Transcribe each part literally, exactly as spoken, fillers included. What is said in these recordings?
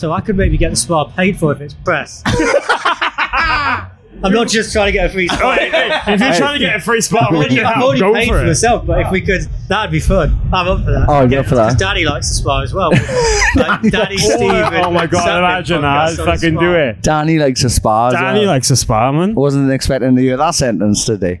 So I could maybe get the spa paid for if it's press. I'm not just trying to get a free spot. If you're trying to get a free spot, I'm already go paying for, for myself, but oh. if we could, that'd be fun. I'm up for that. Oh, I'm yeah, up for that. Because Daddy likes the spa as well. Like Daddy, Steven. Oh my God, imagine that. Fucking do it. Danny likes a spa. Danny well. likes a spa, man. Wasn't expecting to hear that sentence, did they?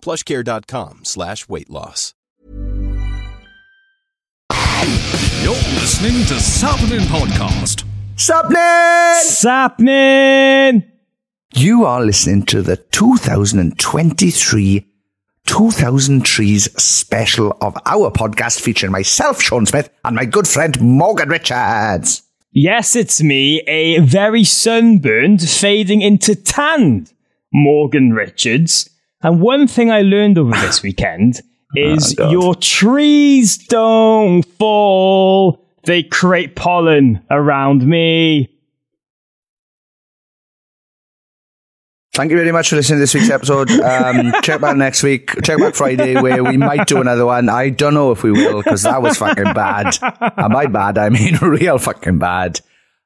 plush care dot com slash weight loss. You're listening to Sapnin Podcast. Sapnin! Sapnin! You are listening to the two thousand twenty-three two thousand Trees special of our podcast featuring myself, Sean Smith, and my good friend, Morgan Richards. Yes, it's me, a very sunburned, fading into tanned Morgan Richards. And one thing I learned over this weekend is oh, your trees don't fall. They create pollen around me. Thank you very much for listening to this week's episode. Um, check back next week. Check back Friday where we might do another one. I don't know if we will because that was fucking bad. And by bad, I mean real fucking bad.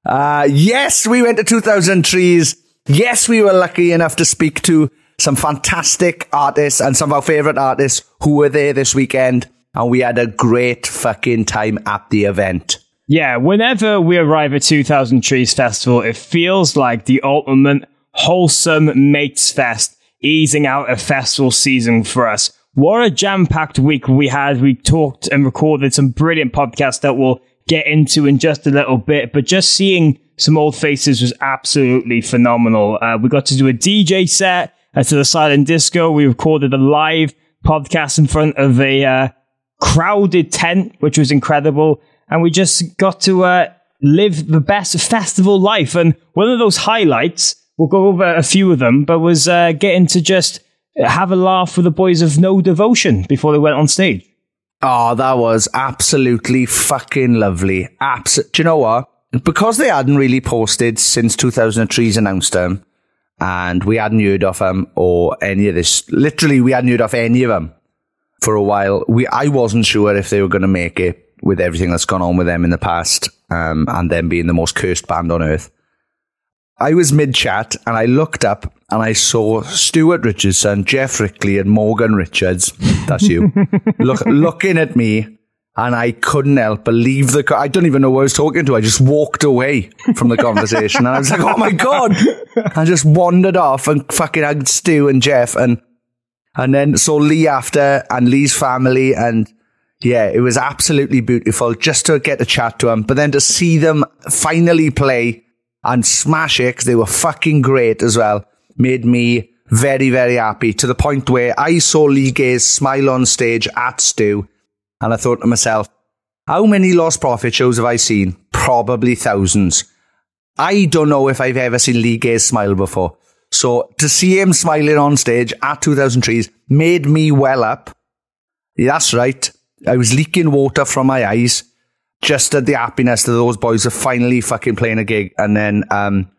Uh, yes, we went to two thousand Trees. Yes, we were lucky enough to speak to some fantastic artists and some of our favourite artists who were there this weekend, and we had a great fucking time at the event. Yeah, whenever we arrive at two thousand Trees Festival, it feels like the ultimate wholesome mates fest, easing out a festival season for us. What a jam-packed week we had. We talked and recorded some brilliant podcasts that we'll get into in just a little bit, but just seeing some old faces was absolutely phenomenal. Uh, we got to do a D J set, Uh, to the silent disco. We recorded a live podcast in front of a uh, crowded tent, which was incredible. And we just got to uh, live the best festival life. And one of those highlights, we'll go over a few of them, but was uh, getting to just have a laugh with the boys of No Devotion before they went on stage. Oh, that was absolutely fucking lovely. Abs- Do you know what? Because they hadn't really posted since two thousand Trees announced them, and we hadn't heard of them or any of this. Literally, we hadn't heard of any of them for a while. We, I wasn't sure if they were going to make it with everything that's gone on with them in the past, um, and them being the most cursed band on earth. I was mid-chat, and I looked up, and I saw Stuart Richardson, Jeff Rickley, and Morgan Richards. That's you. look, looking at me, and I couldn't help believe the... Co- I don't even know who I was talking to. I just walked away from the conversation, and I was like, oh, my God. I just wandered off and fucking hugged Stu and Jeff, and and then saw Lee after, and Lee's family, and yeah, it was absolutely beautiful just to get to chat to them, but then to see them finally play and smash it, because they were fucking great as well, made me very, very happy, to the point where I saw Lee Gaze smile on stage at Stu, and I thought to myself, how many Lost Prophet shows have I seen? Probably thousands. I don't know if I've ever seen Lee Gaze smile before. So to see him smiling on stage at two thousand Trees made me well up. That's right. I was leaking water from my eyes just at the happiness that those boys are finally fucking playing a gig. And then um,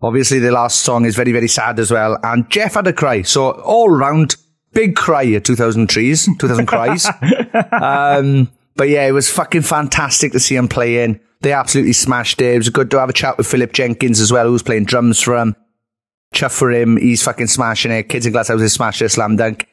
obviously the last song is very, very sad as well. And Jeff had a cry. So all round, big cry at two thousand Trees, two thousand cries. um, but yeah, it was fucking fantastic to see him playing. They absolutely smashed it. It was good to have a chat with Philip Jenkins as well, who was playing drums for him. Chuff for him. He's fucking smashing it. Kids in Glass Houses smash it. Slam dunk.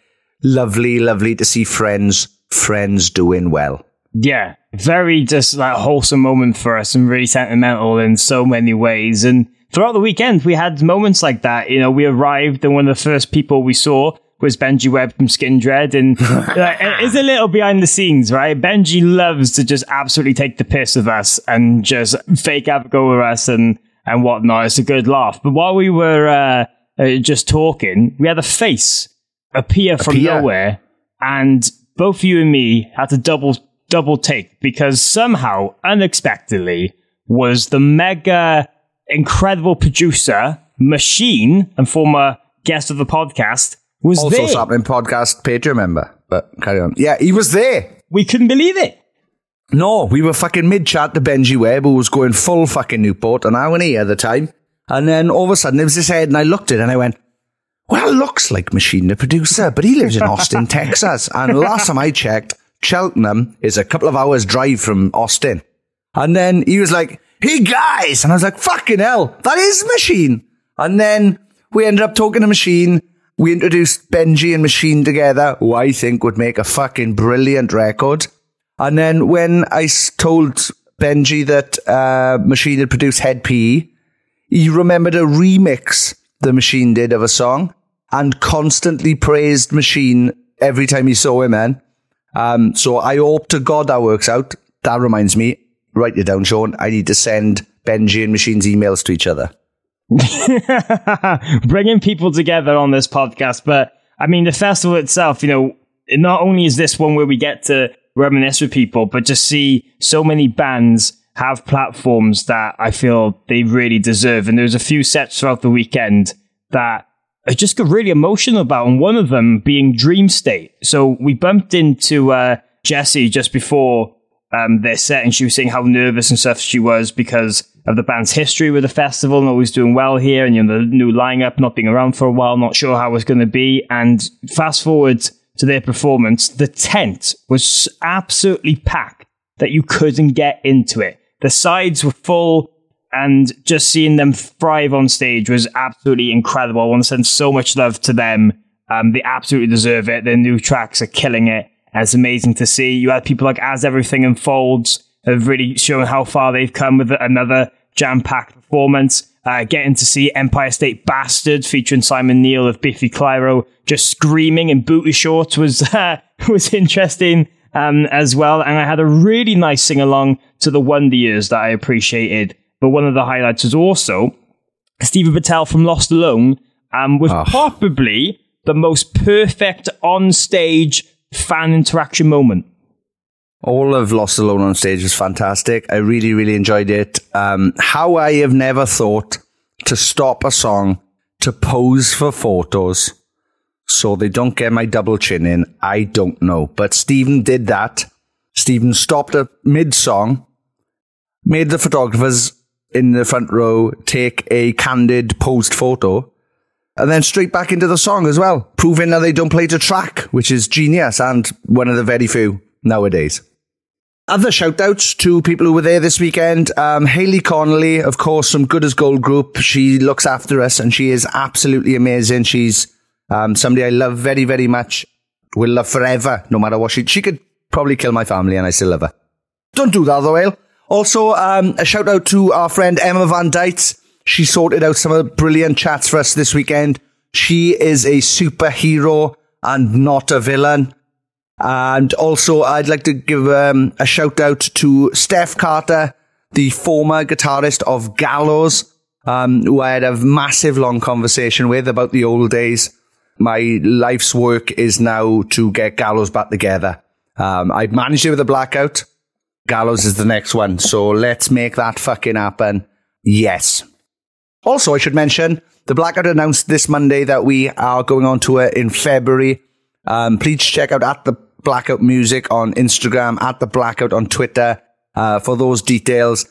Lovely, lovely to see friends, friends doing well. Yeah, very just like wholesome moment for us and really sentimental in so many ways. And throughout the weekend, we had moments like that. You know, we arrived and one of the first people we saw was Benji Webb from Skindred. And like, it's a little behind the scenes, right? Benji loves to just absolutely take the piss of us and just fake have a go with us and, and whatnot. It's a good laugh. But while we were uh, uh, just talking, we had a face appear from appear. nowhere. And both you and me had to double double take because somehow, unexpectedly, was the mega incredible producer, Machine, and former guest of the podcast, was also there. Also something podcast Patreon member, but carry on. Yeah, he was there. We couldn't believe it. No, we were fucking mid-chat to Benji Webb, who was going full fucking Newport, an hour and a at the time. And then all of a sudden, it was his head, and I looked at it, and I went, well, it looks like Machine the producer, but he lives in Austin, Texas. And last time I checked, Cheltenham is a couple of hours drive from Austin. And then he was like, hey, guys! And I was like, fucking hell, that is Machine! And then we ended up talking to Machine. We introduced Benji and Machine together, who I think would make a fucking brilliant record. And then when I told Benji that uh, Machine had produced Head P E, he remembered a remix the Machine did of a song and constantly praised Machine every time he saw him, man. Um, so I hope to God that works out. That reminds me, write it down, Sean. I need to send Benji and Machine's emails to each other. Bringing people together on this podcast. But I mean, the festival itself, you know, not only is this one where we get to reminisce with people, but just see so many bands have platforms that I feel they really deserve. And there's a few sets throughout the weekend that I just got really emotional about, and one of them being Dream State. So we bumped into uh, Jessie just before um, their set, and she was saying how nervous and stuff she was because of the band's history with the festival and always doing well here, and you know, the new lineup not being around for a while, not sure how it's going to be. And fast forward to their performance, the tent was absolutely packed that you couldn't get into it. The sides were full, and just seeing them thrive on stage was absolutely incredible. I want to send so much love to them. Um, they absolutely deserve it. Their new tracks are killing it. And it's amazing to see. You had people like As Everything Unfolds have really shown how far they've come with another jam-packed performance. Uh, getting to see Empire State Bastard featuring Simon Neil of Biffy Clyro just screaming in booty shorts was uh, was interesting um, as well. And I had a really nice sing-along to The Wonder Years that I appreciated. But one of the highlights was also Steven Battelle from LostAlone um, was oh. probably the most perfect on-stage fan interaction moment. All of LostAlone on stage was fantastic. I really, really enjoyed it. Um, how I have never thought to stop a song to pose for photos so they don't get my double chin in, I don't know. But Stephen did that. Stephen stopped at mid-song, made the photographers in the front row take a candid posed photo, and then straight back into the song as well, proving that they don't play to track, which is genius and one of the very few nowadays. Other shout outs to people who were there this weekend. Um, Hayley Connolly, of course, from Good as Gold Group. She looks after us and she is absolutely amazing. She's um, somebody I love very, very much. Will love forever, no matter what. She she could probably kill my family and I still love her. Don't do that, though, Ale. Also, um, a shout out to our friend Emma Van Dytes. She sorted out some of the brilliant chats for us this weekend. She is a superhero and not a villain. And also, I'd like to give um, a shout out to Steph Carter, the former guitarist of Gallows, um, who I had a massive long conversation with about the old days. My life's work is now to get Gallows back together. Um, I've managed it with The Blackout. Gallows is the next one. So let's make that fucking happen. Yes. Also, I should mention, The Blackout announced this Monday that we are going on tour in February. Um, please check out at the Blackout Music on Instagram, at the Blackout on Twitter uh, for those details.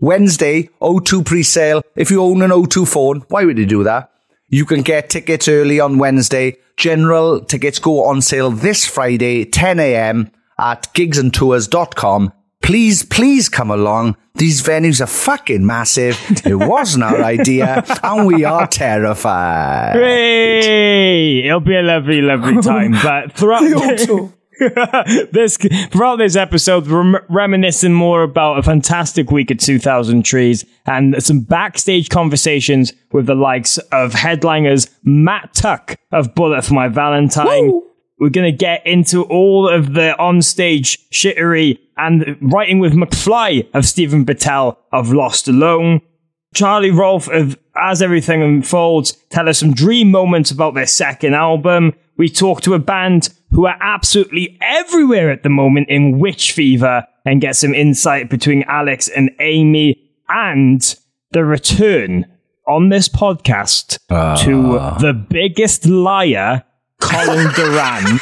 Wednesday, O two pre-sale. If you own an O two phone, why would you do that? You can get tickets early on Wednesday. General tickets go on sale this Friday, ten a.m. at gigs and tours dot com. Please, please come along. These venues are fucking massive. It wasn't our idea, and we are terrified. Hooray! It'll be a lovely, lovely time. But throughout... this throughout this episode, rem- reminiscing more about a fantastic week at two thousand Trees and some backstage conversations with the likes of headliners Matt Tuck of Bullet for My Valentine. Woo! We're going to get into all of the onstage shittery and writing with McFly of Steven Battelle of LostAlone. Charlie Rolfe of As Everything Unfolds tell us some dream moments about their second album. We talk to a band who are absolutely everywhere at the moment in Witch Fever and get some insight between Alex and Amy, and the return on this podcast uh. to the biggest liar, Colin Doran.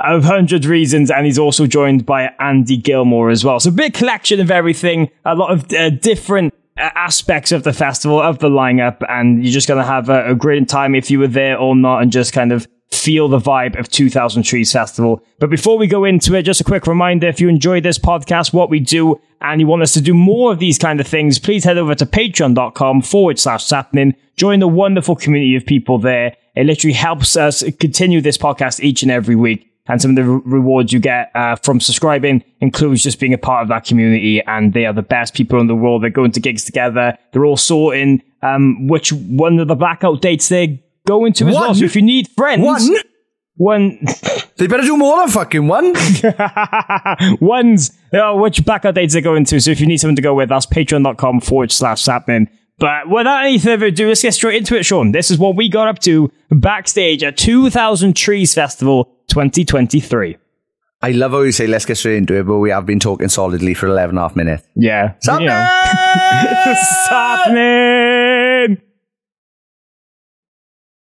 Of Hundred Reasons, and he's also joined by Andy Gilmour as well. So big collection of everything, a lot of uh, different uh, aspects of the festival, of the lineup, and you're just going to have a, a great time if you were there or not, and just kind of feel the vibe of two thousand Trees Festival. But before we go into it, just a quick reminder, if you enjoy this podcast, what we do, and you want us to do more of these kind of things, please head over to patreon.com forward slash happening. Join the wonderful community of people there. It literally helps us continue this podcast each and every week. And some of the re- rewards you get uh, from subscribing includes just being a part of that community. And they are the best people in the world. They're going to gigs together. They're all sorting um, which one of the blackout dates they're going to as one. Well. So if you need friends... One! One... They better do more than fucking one. Ones. Oh, which blackout dates they're going to. So if you need someone to go with, that's patreon.com forward slash happening. But without any further ado, let's get straight into it, Sean. This is what we got up to backstage at two thousand Trees Festival twenty twenty-three. I love how you say let's get straight into it, but we have been talking solidly for eleven and a half minutes. Yeah. Stop you know. Stop it!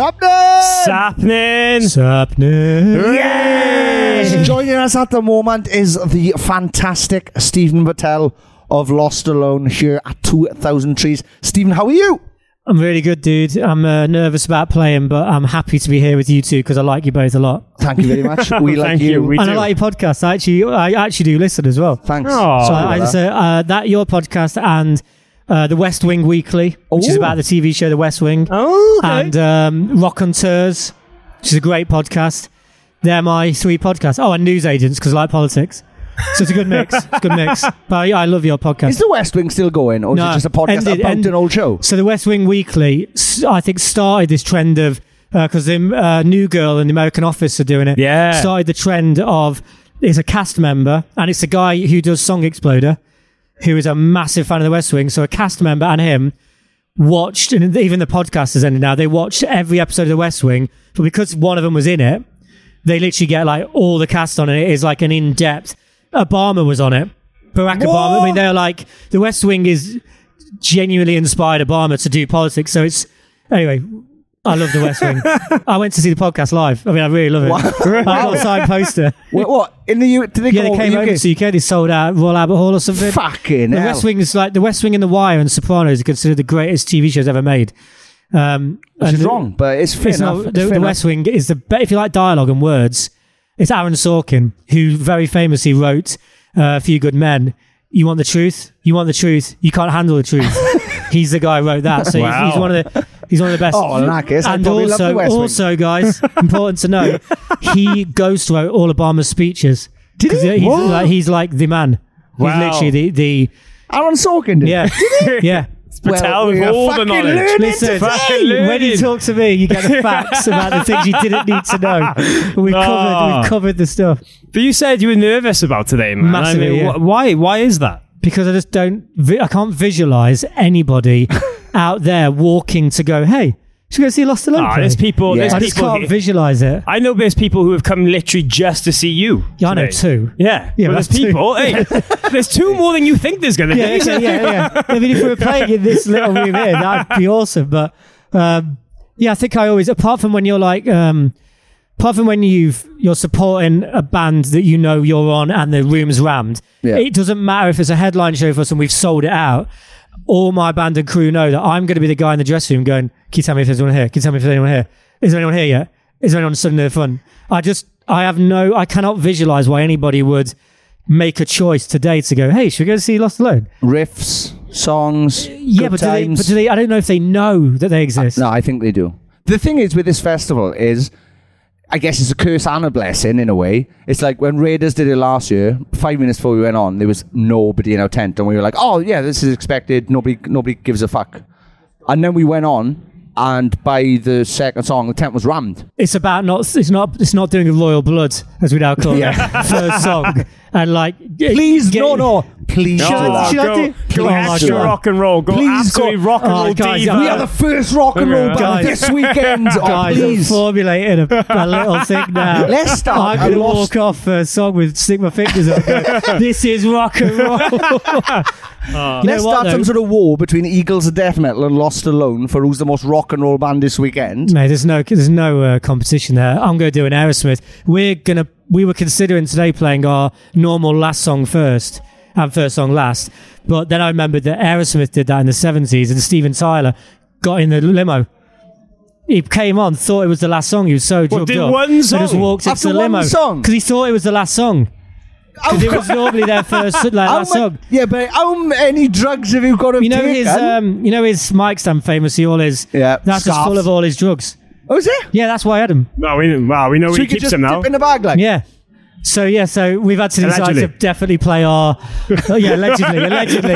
Sapnin! Sapnin! Yes! Joining us at the moment is the fantastic Steven Battelle of LostAlone here at two thousand Trees. Steven, how are you? I'm really good, dude. I'm uh, nervous about playing, but I'm happy to be here with you two because I like you both a lot. Thank you very much. We like Thank you. you. We and do. I like your podcast. I actually, I actually do listen as well. Thanks. Aww. So I, I just, uh, uh, that your podcast and. Uh, the West Wing Weekly, which Ooh. is about the T V show The West Wing. Oh, okay. And um, Rock on Tours, which is a great podcast. They're my three podcasts. Oh, and News Agents, because I like politics. So it's a good mix. It's a good mix. But yeah, I love your podcast. Is The West Wing still going, or no, is it just a podcast ended, about ended, an old show? So The West Wing Weekly, I think, started this trend of, because uh, the uh, New Girl and The American Office are doing it, yeah. started the trend of, it's a cast member, and it's a guy who does Song Exploder. who is a massive fan of The West Wing, so a cast member and him watched, and even the podcast is ended now, they watched every episode of The West Wing, but because one of them was in it, they literally get like all the cast on it. It is like an in-depth... Obama was on it. Barack what? Obama. I mean, they're like... The West Wing is genuinely inspired Obama to do politics, so it's... Anyway... I love The West Wing. I went to see the podcast live. I mean, I really love it. Wow. I got a signed poster. What, what? In the U... Did they yeah, they came the over to the U K. They sold out Royal Albert Hall or something. Fucking the hell. West Wing is like... The West Wing and The Wire and Sopranos are considered the greatest T V shows ever made. Um, Which is the, wrong, but it's fair it's enough. Not, it's the fair the enough. West Wing is the... Be- if you like dialogue and words, it's Aaron Sorkin, who very famously wrote uh, A Few Good Men. You want the truth? You want the truth? You can't handle the truth. He's the guy who wrote that. So wow. he's, he's one of the... He's one of the best. Oh, I like it. And also, also, guys, important to know, he ghost wrote all Obama's speeches. Did he? He's like, he's like the man. Wow. He's literally the... the Aaron Sorkin did. Yeah. Did he? Yeah. Well, with all the knowledge. Listen, when you talk to me, you get the facts about the things you didn't need to know. But we've, no. covered, we've covered the stuff. But you said you were nervous about today, man. Massively, I mean, yeah. wh- Why? Why is that? Because I just don't... Vi- I can't visualise anybody... out there walking to go, hey, should we go see LostAlone? Oh, there's people, yeah. there's I just people can't visualise it. I know there's people who have come literally just to see you. Yeah, today. I know two. Yeah. yeah well, there's two. people. Hey, there's two more than you think there's going to yeah, be. Yeah, yeah, yeah. I mean, if we were playing in this little room here, that'd be awesome. But um, yeah, I think I always, apart from when you're like, um, apart from when you've, you're supporting a band that you know you're on and the room's rammed, yeah. it doesn't matter if it's a headline show for us and we've sold it out. All my band and crew know that I'm going to be the guy in the dressing room going, can you tell me if there's anyone here? Can you tell me if there's anyone here? Is there anyone here yet? Is there anyone sitting near the front? I just, I have no, I cannot visualise why anybody would make a choice today to go, hey, should we go see LostAlone? Riffs, songs, yeah, but do, they, but do they, I don't know if they know that they exist. Uh, no, I think they do. The thing is with this festival is, I guess it's a curse and a blessing in a way. It's like when Raiders did it last year, five minutes before we went on, there was nobody in our tent. And we were like, oh, yeah, this is expected. Nobody nobody gives a fuck. And then we went on, and by the second song, the tent was rammed. It's about not, it's not, it's not doing a Royal Blood, as we now call yeah. it, first song. And like, please, get, no, no. Please should no, I, should go, I do? Go oh extra rock and roll. Go please absolutely go. rock and oh, roll guys, diva. We are the first rock and roll band guys. this weekend. Oh, guys, please. I'm formulating a, a little thing now. Let's start. I'm going to walk off a song with stick my fingers up. This is rock and roll. uh, Let's what, start though? some sort of war between Eagles of Death Metal and LostAlone for who's the most rock and roll band this weekend. No, there's no, there's no uh, competition there. I'm going to do an Aerosmith. We're going to, we were considering today playing our normal last song first. And first song last, but then I remembered that Aerosmith did that in the seventies, and Steven Tyler got in the limo. He came on, thought it was the last song. He was so drugged well, up, one song? And just walked into After the limo because he thought it was the last song. Because it was normally their first like, last much, song. Yeah, but how many drugs have you got to you know his, um, you know his mic stand famously all his. Yeah, that's just full of all his drugs. Oh, is it? Yeah, that's why I had him. No, we wow, we know so where he keeps them now. Dip in the bag, like yeah. So yeah, so we've had to decide allegedly. to definitely play our oh, yeah, allegedly, allegedly.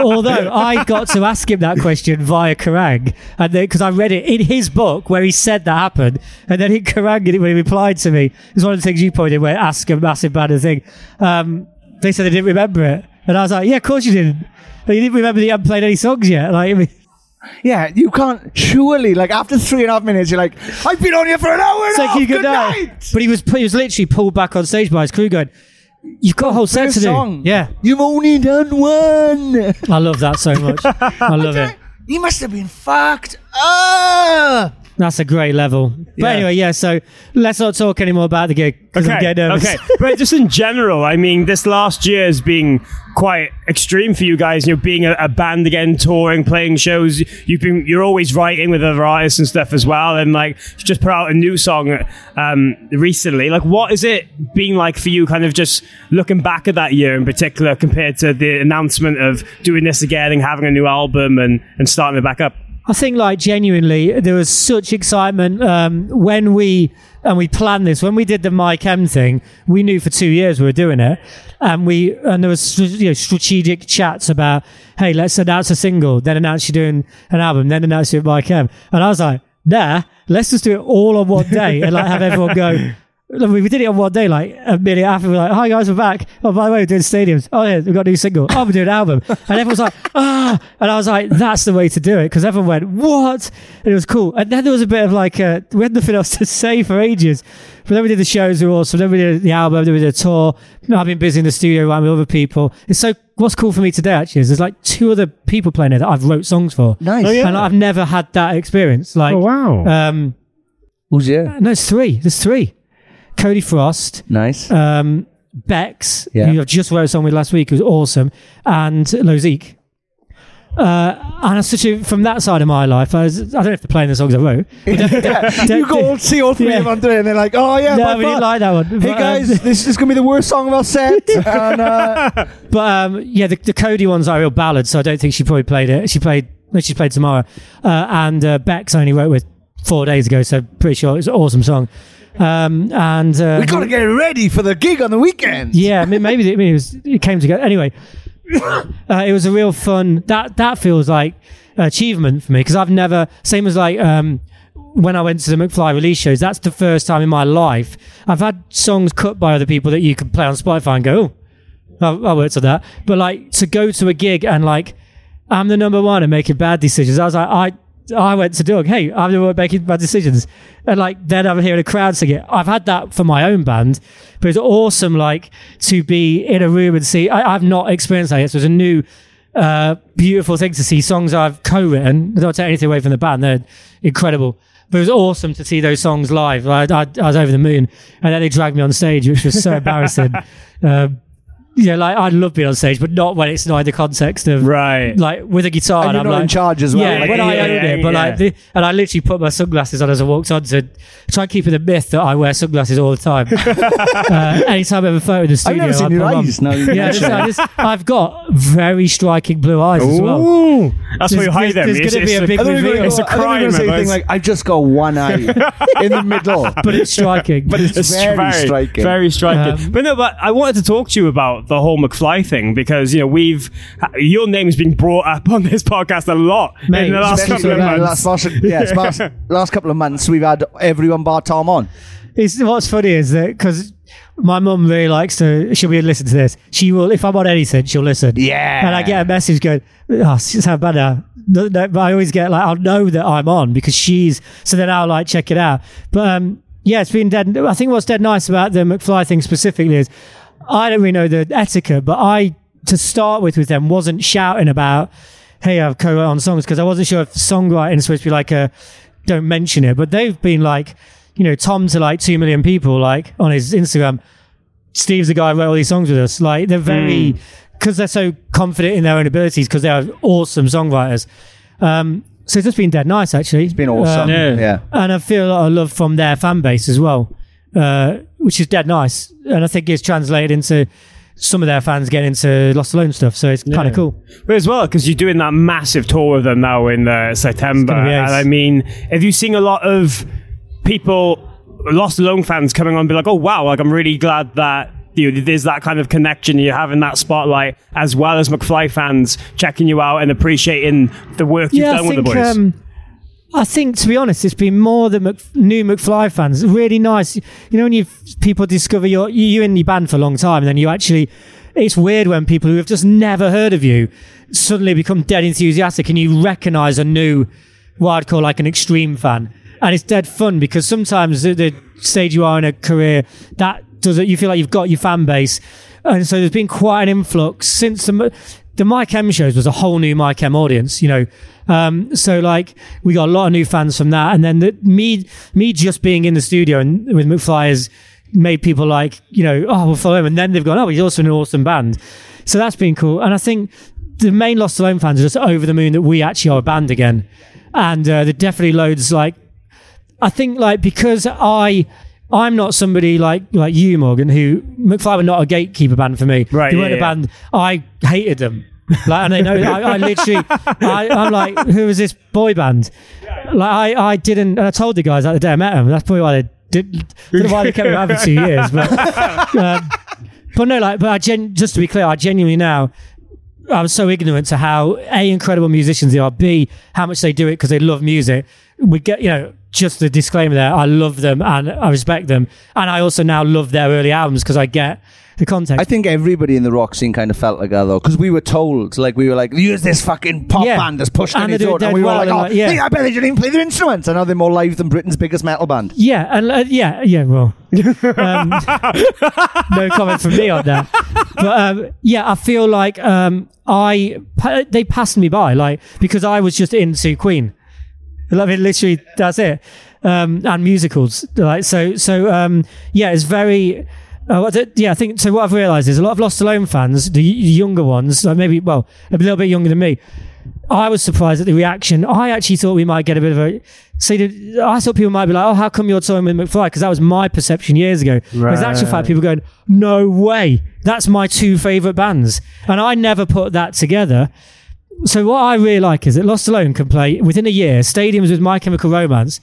Although I got to ask him that question via Kerrang, and because I read it in his book where he said that happened, and then in Kerrang when he replied to me, it was one of the things you pointed where ask a massive bad thing. Um, they said they didn't remember it, and I was like, yeah, of course you didn't. But you didn't remember that you hadn't played any songs yet, like. I mean, yeah, you can't, surely, like, after three and a half minutes, you're like, I've been on here for an hour and a half, good night! But he was he was literally pulled back on stage by his crew going, you've got a whole set to do. Yeah. You've only done one. I love that so much. I love it. You must have been fucked up. That's a great level. But yeah. anyway, yeah, so let's not talk anymore about the gig because okay. I'm getting nervous. Okay, but just in general, I mean, this last year has been quite extreme for you guys. You know, being a, a band again, touring, playing shows. You've been, you're always writing with other artists and stuff as well. And like, just put out a new song um, recently. Like, what is it being like for you? Kind of just looking back at that year in particular, compared to the announcement of doing this again and having a new album and, and starting it back up. I think, like, genuinely, there was such excitement um, when we, and we planned this, when we did the Mike M thing, we knew for two years we were doing it, and we, and there was, you know, strategic chats about, hey, let's announce a single, then announce you're doing an album, then announce you're Mike M. And I was like, nah, let's just do it all on one day and, like, have everyone go, we did it on one day, like a minute after, we were like, hi guys, we're back. Oh, by the way, we're doing stadiums. Oh yeah, we've got a new single. Oh, we're doing an album. And everyone's like, ah. Oh. And I was like, that's the way to do it, because everyone went, what? And it was cool. And then there was a bit of like, uh, we had nothing else to say for ages. But then we did the shows, we were awesome. Then we did the album, then we did a tour. No, I've been busy in the studio with other people. It's so, what's cool for me today actually is there's like two other people playing here that I've wrote songs for. Nice. Oh, yeah. And I've never had that experience. Like, oh, wow. Um, Who's there? No, it's three. There's three. Cody Frost. Nice. Um, Bex, yeah. who I just wrote a song with last week, who was awesome, and Lozique. Uh, and I'm such a, from that side of my life, I, was, I don't know if they're playing the songs I wrote. yeah. You got all, see all three yeah. of them on there, and they're like, oh yeah, no, my we didn't like that one. Hey but, guys, um, this is going to be the worst song of our set. and, uh... But um, yeah, the, the Cody one's are real ballads, so I don't think she probably played it. She played, no, she played Tomorrow. Uh, and uh, Bex I only wrote with four days ago, so pretty sure it was an awesome song. Um, and uh, we gotta get ready for the gig on the weekend. Yeah, maybe it, it was. It came together anyway. uh, it was a real fun. That that feels like an achievement for me because I've never. Same as like um, when I went to the McFly release shows. That's the first time in my life I've had songs cut by other people that you can play on Spotify and go, oh, I, I worked on that. But like to go to a gig and like I'm the number one and making bad decisions. I was like I. I went to Doug, hey, I'm the one making bad decisions. And like, then I'm hearing a crowd sing it. I've had that for my own band, but it's awesome, like, to be in a room and see, I, I've not experienced that yet. So it's a new, uh, beautiful thing to see songs I've co-written. I don't take anything away from the band. They're incredible. But it was awesome to see those songs live. I, I, I was over the moon. And then they dragged me on stage, which was so embarrassing. Um, Yeah, like I love being on stage, but not when it's not in the context of right, like with a guitar. And, and you're I'm not like, in charge as well. Yeah, like, when yeah, I own yeah, it, but yeah. like, the, and I literally put my sunglasses on as I walked on to try and keep the myth that I wear sunglasses all the time. uh, anytime I have a photo in the studio, I've never seen your eyes. No, yeah, just, I just, I've got very striking blue eyes Ooh, as well. That's where you hide them. There's going to be a big reveal. It's a crime. Like I just got one eye in the middle, but it's striking. But it's very striking. Very striking. But no, but I wanted to talk to you about the whole McFly thing because you know we've your name's been brought up on this podcast a lot Mate, in the last couple of months. Last, last, yeah, yeah. Last, last couple of months we've had everyone bar Tom on. It's, what's funny is that because my mum really likes to. She'll be listen to this. She will if I'm on anything. She'll listen. Yeah. And I get a message going. Oh, she's how bad now. No, no, but I always get like I'll know that I'm on because she's. So then I'll like check it out. But um, yeah, it's been dead. I think what's dead nice about the McFly thing specifically is. I don't really know the etiquette, but I, to start with with them, wasn't shouting about, hey, I've co-written on songs, because I wasn't sure if songwriting is supposed to be like a, don't mention it, but they've been like, you know, Tom to like two million people, like on his Instagram, Steve's the guy who wrote all these songs with us. Like they're very, because mm. they're so confident in their own abilities, because they are awesome songwriters. Um, so it's just been dead nice, actually. It's been awesome. Um, yeah. yeah. And I feel a lot of love from their fan base as well. Uh, which is dead nice, and I think it's translated into some of their fans getting into LostAlone stuff, so it's yeah. kind of cool. But as well, because you're doing that massive tour with them now in uh, September, and I mean, have you seen a lot of people, LostAlone fans, coming on and be like, oh wow, like I'm really glad that you know, there's that kind of connection, you're having that spotlight, as well as McFly fans checking you out and appreciating the work you've yeah, done I with think, the boys? Um, I think, to be honest, it's been more the Mc, new McFly fans. Really nice. You know, when you people discover you're, you're in the band for a long time, and then you actually... It's weird when people who have just never heard of you suddenly become dead enthusiastic, and you recognise a new, what I'd call like an extreme fan. And it's dead fun, because sometimes the, the stage you are in a career, that does it, you feel like you've got your fan base. And so there's been quite an influx since... the. The Mike M shows was a whole new Mike M audience, you know. Um, so like we got a lot of new fans from that, and then the, me, me just being in the studio and with McFly has made people like you know, oh, we'll follow him, and then they've gone, oh, he's also an awesome band. So that's been cool, and I think the main LostAlone fans are just over the moon that we actually are a band again, and uh, there definitely loads like I think like because I. I'm not somebody like like you, Morgan, who... McFly were not a gatekeeper band for me. Right, they weren't yeah, a band. Yeah. I hated them. Like, and they know... I, I literally... I, I'm like, who is this boy band? Like, I, I didn't... And I told the guys that like, the day I met them. That's probably why they didn't... I don't know why they kept around for two years. But, um, but no, like... But I gen, just to be clear, I genuinely now... I'm so ignorant to how, A, incredible musicians they are, B, how much they do it because they love music. We get, you know... just the disclaimer there, I love them and I respect them. And I also now love their early albums because I get the context. I think everybody in the rock scene kind of felt like that though, because we were told, like, we were like, use this fucking pop yeah. band that's pushed and, and, and we well, were like, oh, like, yeah. hey, I bet they didn't even play their instruments. And now they're more live than Britain's biggest metal band. Yeah, and uh, yeah, yeah, well. Um, no comment from me on that. But um, yeah, I feel like um, I they passed me by, like, because I was just into Queen. I mean, literally, that's it. Um, and musicals. Like, so, so um, yeah, it's very... Uh, yeah, I think... So what I've realised is a lot of LostAlone fans, the younger ones, like maybe, well, a little bit younger than me, I was surprised at the reaction. I actually thought we might get a bit of a... So I thought people might be like, oh, how come you're touring with McFly? Because that was my perception years ago. Right. Because actually, fact, people going, no way. That's my two favourite bands. And I never put that together. So what I really like is that LostAlone can play within a year stadiums with My Chemical Romance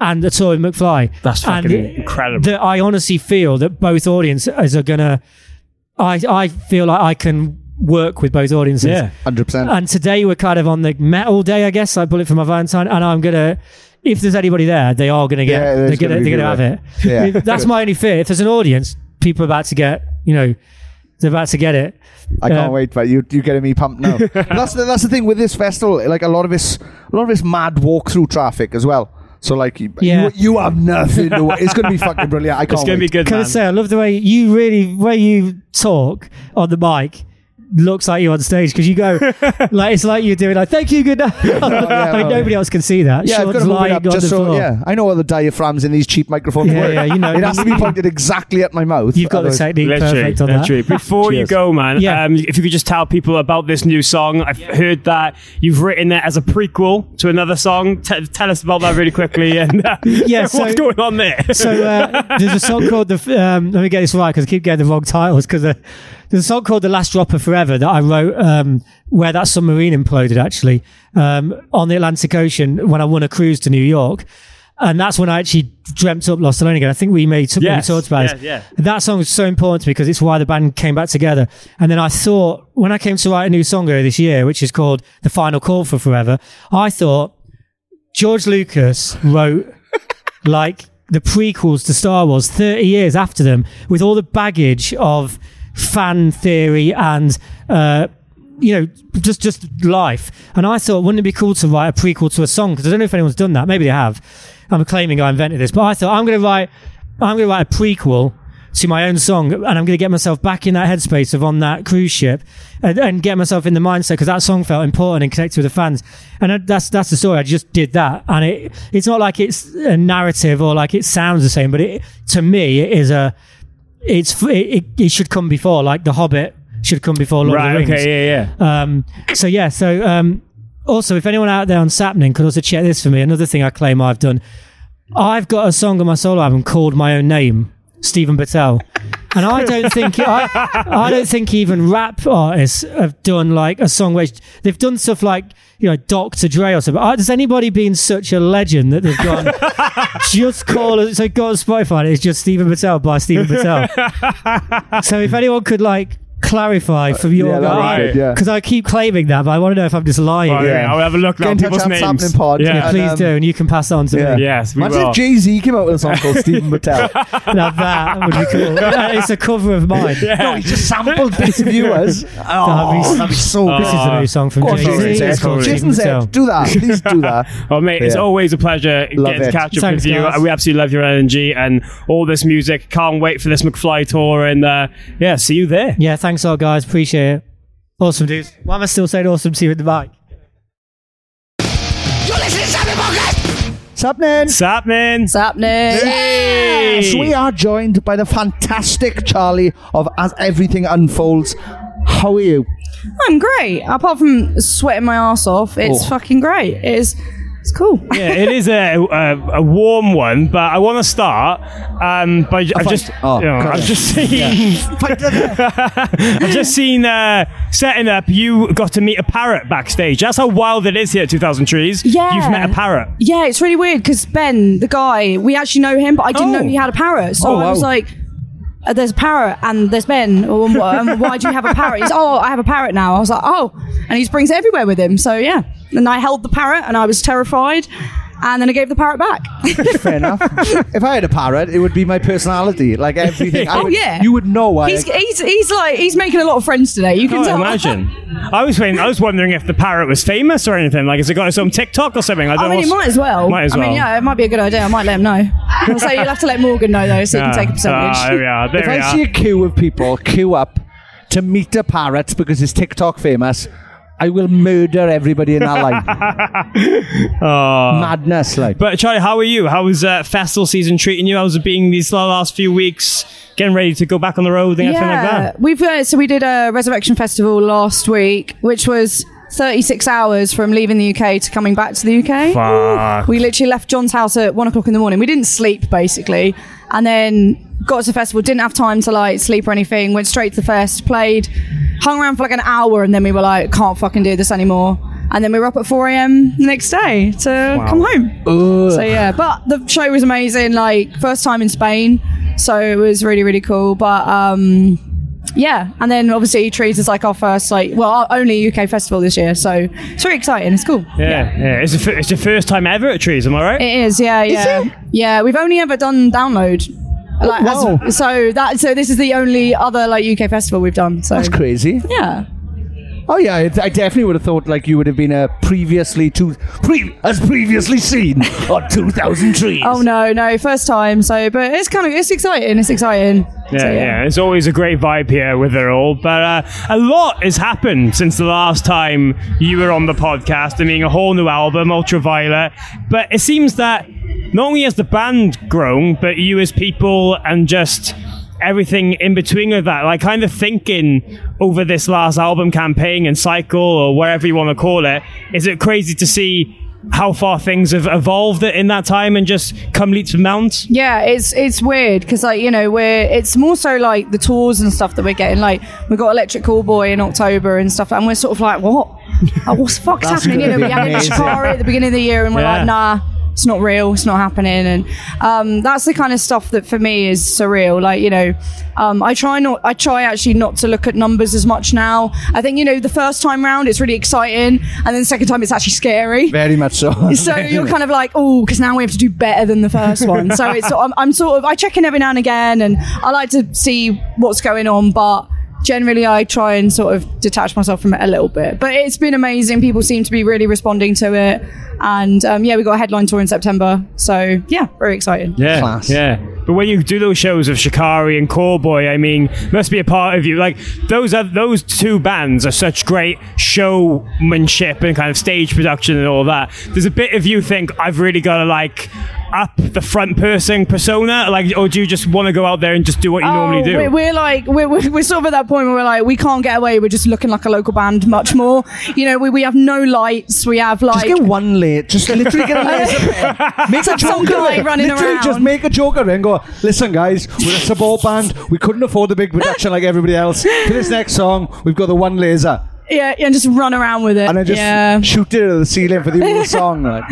and a tour with McFly. That's fucking and incredible. The, I honestly feel that both audiences are gonna. I I feel like I can work with both audiences. Yeah, hundred percent. And today we're kind of on the metal day, I guess. I Bullet for My Valentine, and I'm gonna. If there's anybody there, they are gonna get. Yeah, they're gonna, gonna, they're gonna have it. Yeah. That's my only fear. If there's an audience, people are about to get. You know. They're about to get it. I can't um, wait, but you you getting me pumped now. that's the, that's the thing with this festival. Like a lot of it's a lot of it's mad walk through traffic as well. So like you, yeah. you, you have nothing to worry. It's going to be fucking brilliant. I can't. It's going to be good. Can man. I say I love the way you really way you talk on the mic. Looks like you on stage because you go like it's like you're doing like thank you good night. oh, yeah, I mean, nobody else can see that. Yeah, I've got to move it up just so, yeah. I know all the diaphragms in these cheap microphones yeah, work. Yeah, you know, it has to be pointed exactly at my mouth. You've got the technique literally, perfect on literally. that. Before you go, man, yeah. um, if you could just tell people about this new song. I've yeah. heard that you've written it as a prequel to another song. T- tell us about that really quickly and uh, yeah, so, what's going on there. So uh, there's a song called the. Um, let me get this right because I keep getting the wrong titles because. Uh, There's a song called The Last Drop of Forever that I wrote um, where that submarine imploded, actually, um, on the Atlantic Ocean when I won a cruise to New York. And that's when I actually dreamt up LostAlone again. I think we made something yes, we talked about yeah, it. Yeah. That song was so important to me because it's why the band came back together. And then I thought, when I came to write a new song earlier this year, which is called The Final Call for Forever, I thought George Lucas wrote like the prequels to Star Wars thirty years after them with all the baggage of... fan theory and uh you know just just life, and I thought wouldn't it be cool to write a prequel to a song, because I don't know if anyone's done that. Maybe they have. I'm claiming I invented this, but I thought I'm gonna write I'm gonna write a prequel to my own song, and I'm gonna get myself back in that headspace of on that cruise ship and, and get myself in the mindset, because that song felt important and connected with the fans, and I, that's that's the story. I just did that, and it it's not like it's a narrative or like it sounds the same, but it to me it is a It's it, it should come before, like The Hobbit should come before Lord right, of the Rings. Okay, yeah, yeah. Um, so yeah, so um, also if anyone out there on Sappening could also check this for me, another thing I claim I've done. I've got a song on my solo album called My Own Name, Steven Battelle, and I don't think I, I don't think even rap artists have done like a song where they've done stuff like, you know, Doctor Dre or something. Has anybody been such a legend that they've gone just call it? So go on Spotify and it's just Steven Battelle by Steven Battelle. So if anyone could like clarify from your uh, guy, yeah, because right, yeah. I keep claiming that, but I want to know if I'm just lying. Oh, yeah. I'll have a look at people's names. Pod, yeah. Yeah, and, please um, do, and you can pass it on to yeah. me. Yes, we imagine will. If Jay Z came out with a song called Steven Battelle. Now that would be cool. It's a cover of mine. Yeah. No, he just sampled bits of viewers. Oh, that'd be, that'd be so good. Oh. This is a new song from oh, Jay Z. Jason said, do that. Please do that. Oh, mate, yeah. It's always a pleasure love getting it. To catch up Thanks, with you. Guys. We absolutely love your energy and all this music. Can't wait for this McFly tour, and uh, yeah, see you there. Yeah, thanks. Thanks all, guys. Appreciate it. Awesome, dudes. Why am I still saying awesome to you at the mic? You're listening to Sappening Podcast! Sappening! Sappening! Sappening! Yes! We are joined by the fantastic Charlie of As Everything Unfolds. How are you? I'm great. Apart from sweating my ass off, it's oh. fucking great. It is... It's cool. Yeah, it is a, a, a warm one, but I want to start um, by I've just, oh, you know, I've just seen yeah. I've just seen uh, setting up. You got to meet a parrot backstage. That's how wild it is here at two thousand Trees. Yeah, you've met a parrot. Yeah, it's really weird because Ben, the guy, we actually know him, but I didn't oh. know he had a parrot. So oh, I was wow. like. There's a parrot and there's Ben. Um, why do you have a parrot? He's oh, I have a parrot now. I was like, oh, and he brings it everywhere with him. So yeah, and I held the parrot and I was terrified. and then I gave the parrot back. Fair enough. If I had a parrot, it would be my personality, like everything. I oh would, yeah, you would know why. He's, I, he's he's like he's making a lot of friends today. You can tell. Imagine. I was I was wondering if the parrot was famous or anything. Like, has it got its own TikTok or something? I, don't I mean, know it might as well. Might as well. I mean, yeah, it might be a good idea. I might let him know. So you'll have to let Morgan know though, so yeah. he can take a percentage. Uh, yeah, there if we I are. see a queue of people queue up to meet a parrot because it's TikTok famous, I will murder everybody in that line. Oh. Madness, like. But Charlie, how are you? How was uh, festival season treating you? How's it been these last few weeks? Getting ready to go back on the road and yeah. everything like that. We've uh, so we did a Resurrection Festival last week, which was thirty-six hours from leaving the U K to coming back to the U K. Fuck. We literally left John's house at one o'clock in the morning. We didn't sleep basically, and then got to the festival, didn't have time to like sleep or anything, went straight to the fest, played, hung around for like an hour, and then we were like, can't fucking do this anymore. And then we were up at four a.m. the next day to wow. come home. Ugh. So yeah, but the show was amazing, like first time in Spain, so it was really really cool. But um yeah, and then obviously Trees is like our first, like, well, our only U K festival this year, so it's really exciting. It's cool. Yeah, yeah, yeah. It's the f- first time ever at Trees, am I right? It is, yeah, yeah. Is it? Yeah, we've only ever done Download. Like, oh, wow. as, so that so this is the only other like U K festival we've done. So that's crazy. Yeah. Oh yeah, I definitely would have thought like you would have been a previously to pre- as previously seen on two thousand Trees. Oh no, no, first time. So, but it's kind of it's exciting. It's exciting. Yeah, so, yeah, yeah. It's always a great vibe here with it all. But uh, a lot has happened since the last time you were on the podcast. I mean, a whole new album, Ultraviolet. But it seems that not only has the band grown, but you as people and just everything in between of that, like kind of thinking over this last album campaign and cycle or whatever you want to call it, is it crazy to see how far things have evolved in that time and just come leaps and bounds? Yeah, it's it's weird because like, you know, we're it's more so like the tours and stuff that we're getting, like we got Electric Callboy in October and stuff, and we're sort of like, what? Like, what's the fuck's happening? You know, we had Shikari at the beginning of the year and we're yeah. like, nah, it's not real, it's not happening. And um, that's the kind of stuff that for me is surreal. Like, you know, um, I try not, I try actually not to look at numbers as much now. I think, you know, the first time round, it's really exciting. And then the second time, it's actually scary. Very much so. So you're kind of like, oh, because now we have to do better than the first one. So it's, I'm, I'm sort of, I check in every now and again and I like to see what's going on. But generally, I try and sort of detach myself from it a little bit. But it's been amazing. People seem to be really responding to it. And um, yeah, we got a headline tour in September. So yeah, very exciting. Yeah, class. Yeah. But when you do those shows of Shikari and Callboy, I mean, must be a part of you. Like, those are, those two bands are such great showmanship and kind of stage production and all that. There's a bit of you think, I've really got to, like, up the front person persona, like, or do you just want to go out there and just do what you oh, normally do? We're, we're like, we're, we're sort of at that point where we're like, we can't get away. We're just looking like a local band much more. You know, we, we have no lights. We have like... Just get one lit. Just literally get a laser pen. Make a joke of running literally around. Just make a joke of it and go, listen guys, we're a support band. We couldn't afford the big production like everybody else. For this next song, we've got the one laser. Yeah, and just run around with it. And I just yeah. shoot it at the ceiling for the whole song. Like.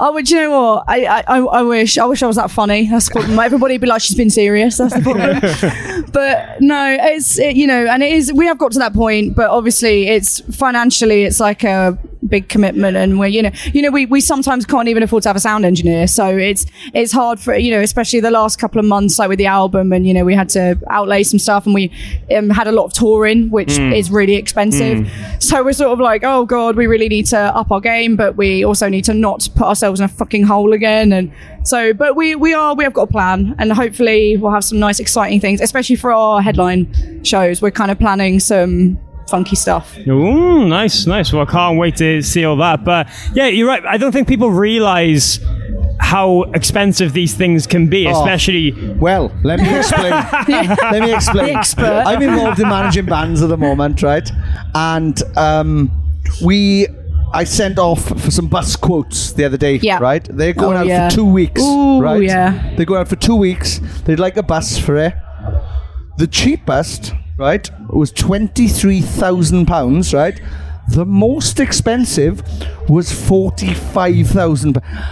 Oh, but do you know what? I, I I wish I wish I was that funny. That's the problem. Everybody would be like, she's been serious. That's the problem. But no, it's, it, you know, and it is, we have got to that point, but obviously it's financially, it's like a big commitment, and we're, you know, you know, we, we sometimes can't even afford to have a sound engineer. So it's, it's hard for, you know, especially the last couple of months, like with the album and, you know, we had to outlay some stuff and we um, had a lot of touring, which mm. is really expensive. Mm. So we're sort of like, oh God, we really need to up our game, but we also need to not put ourselves in a fucking hole again. And so, but we, we are, we have got a plan, and hopefully we'll have some nice, exciting things, especially for our headline shows. We're kind of planning some funky stuff. Ooh, nice, nice. Well, I can't wait to see all that. But yeah, you're right. I don't think people realise how expensive these things can be, oh, especially... Well, let me explain. Let me explain. I'm involved in managing bands at the moment, right? And um, we... I sent off for some bus quotes the other day, yeah. right? They're going oh, out yeah. for two weeks, Ooh, right? Yeah. They go out for two weeks. They'd like a bus for it. The cheapest... right, it was twenty-three thousand pounds, right? The most expensive was forty-five thousand pounds.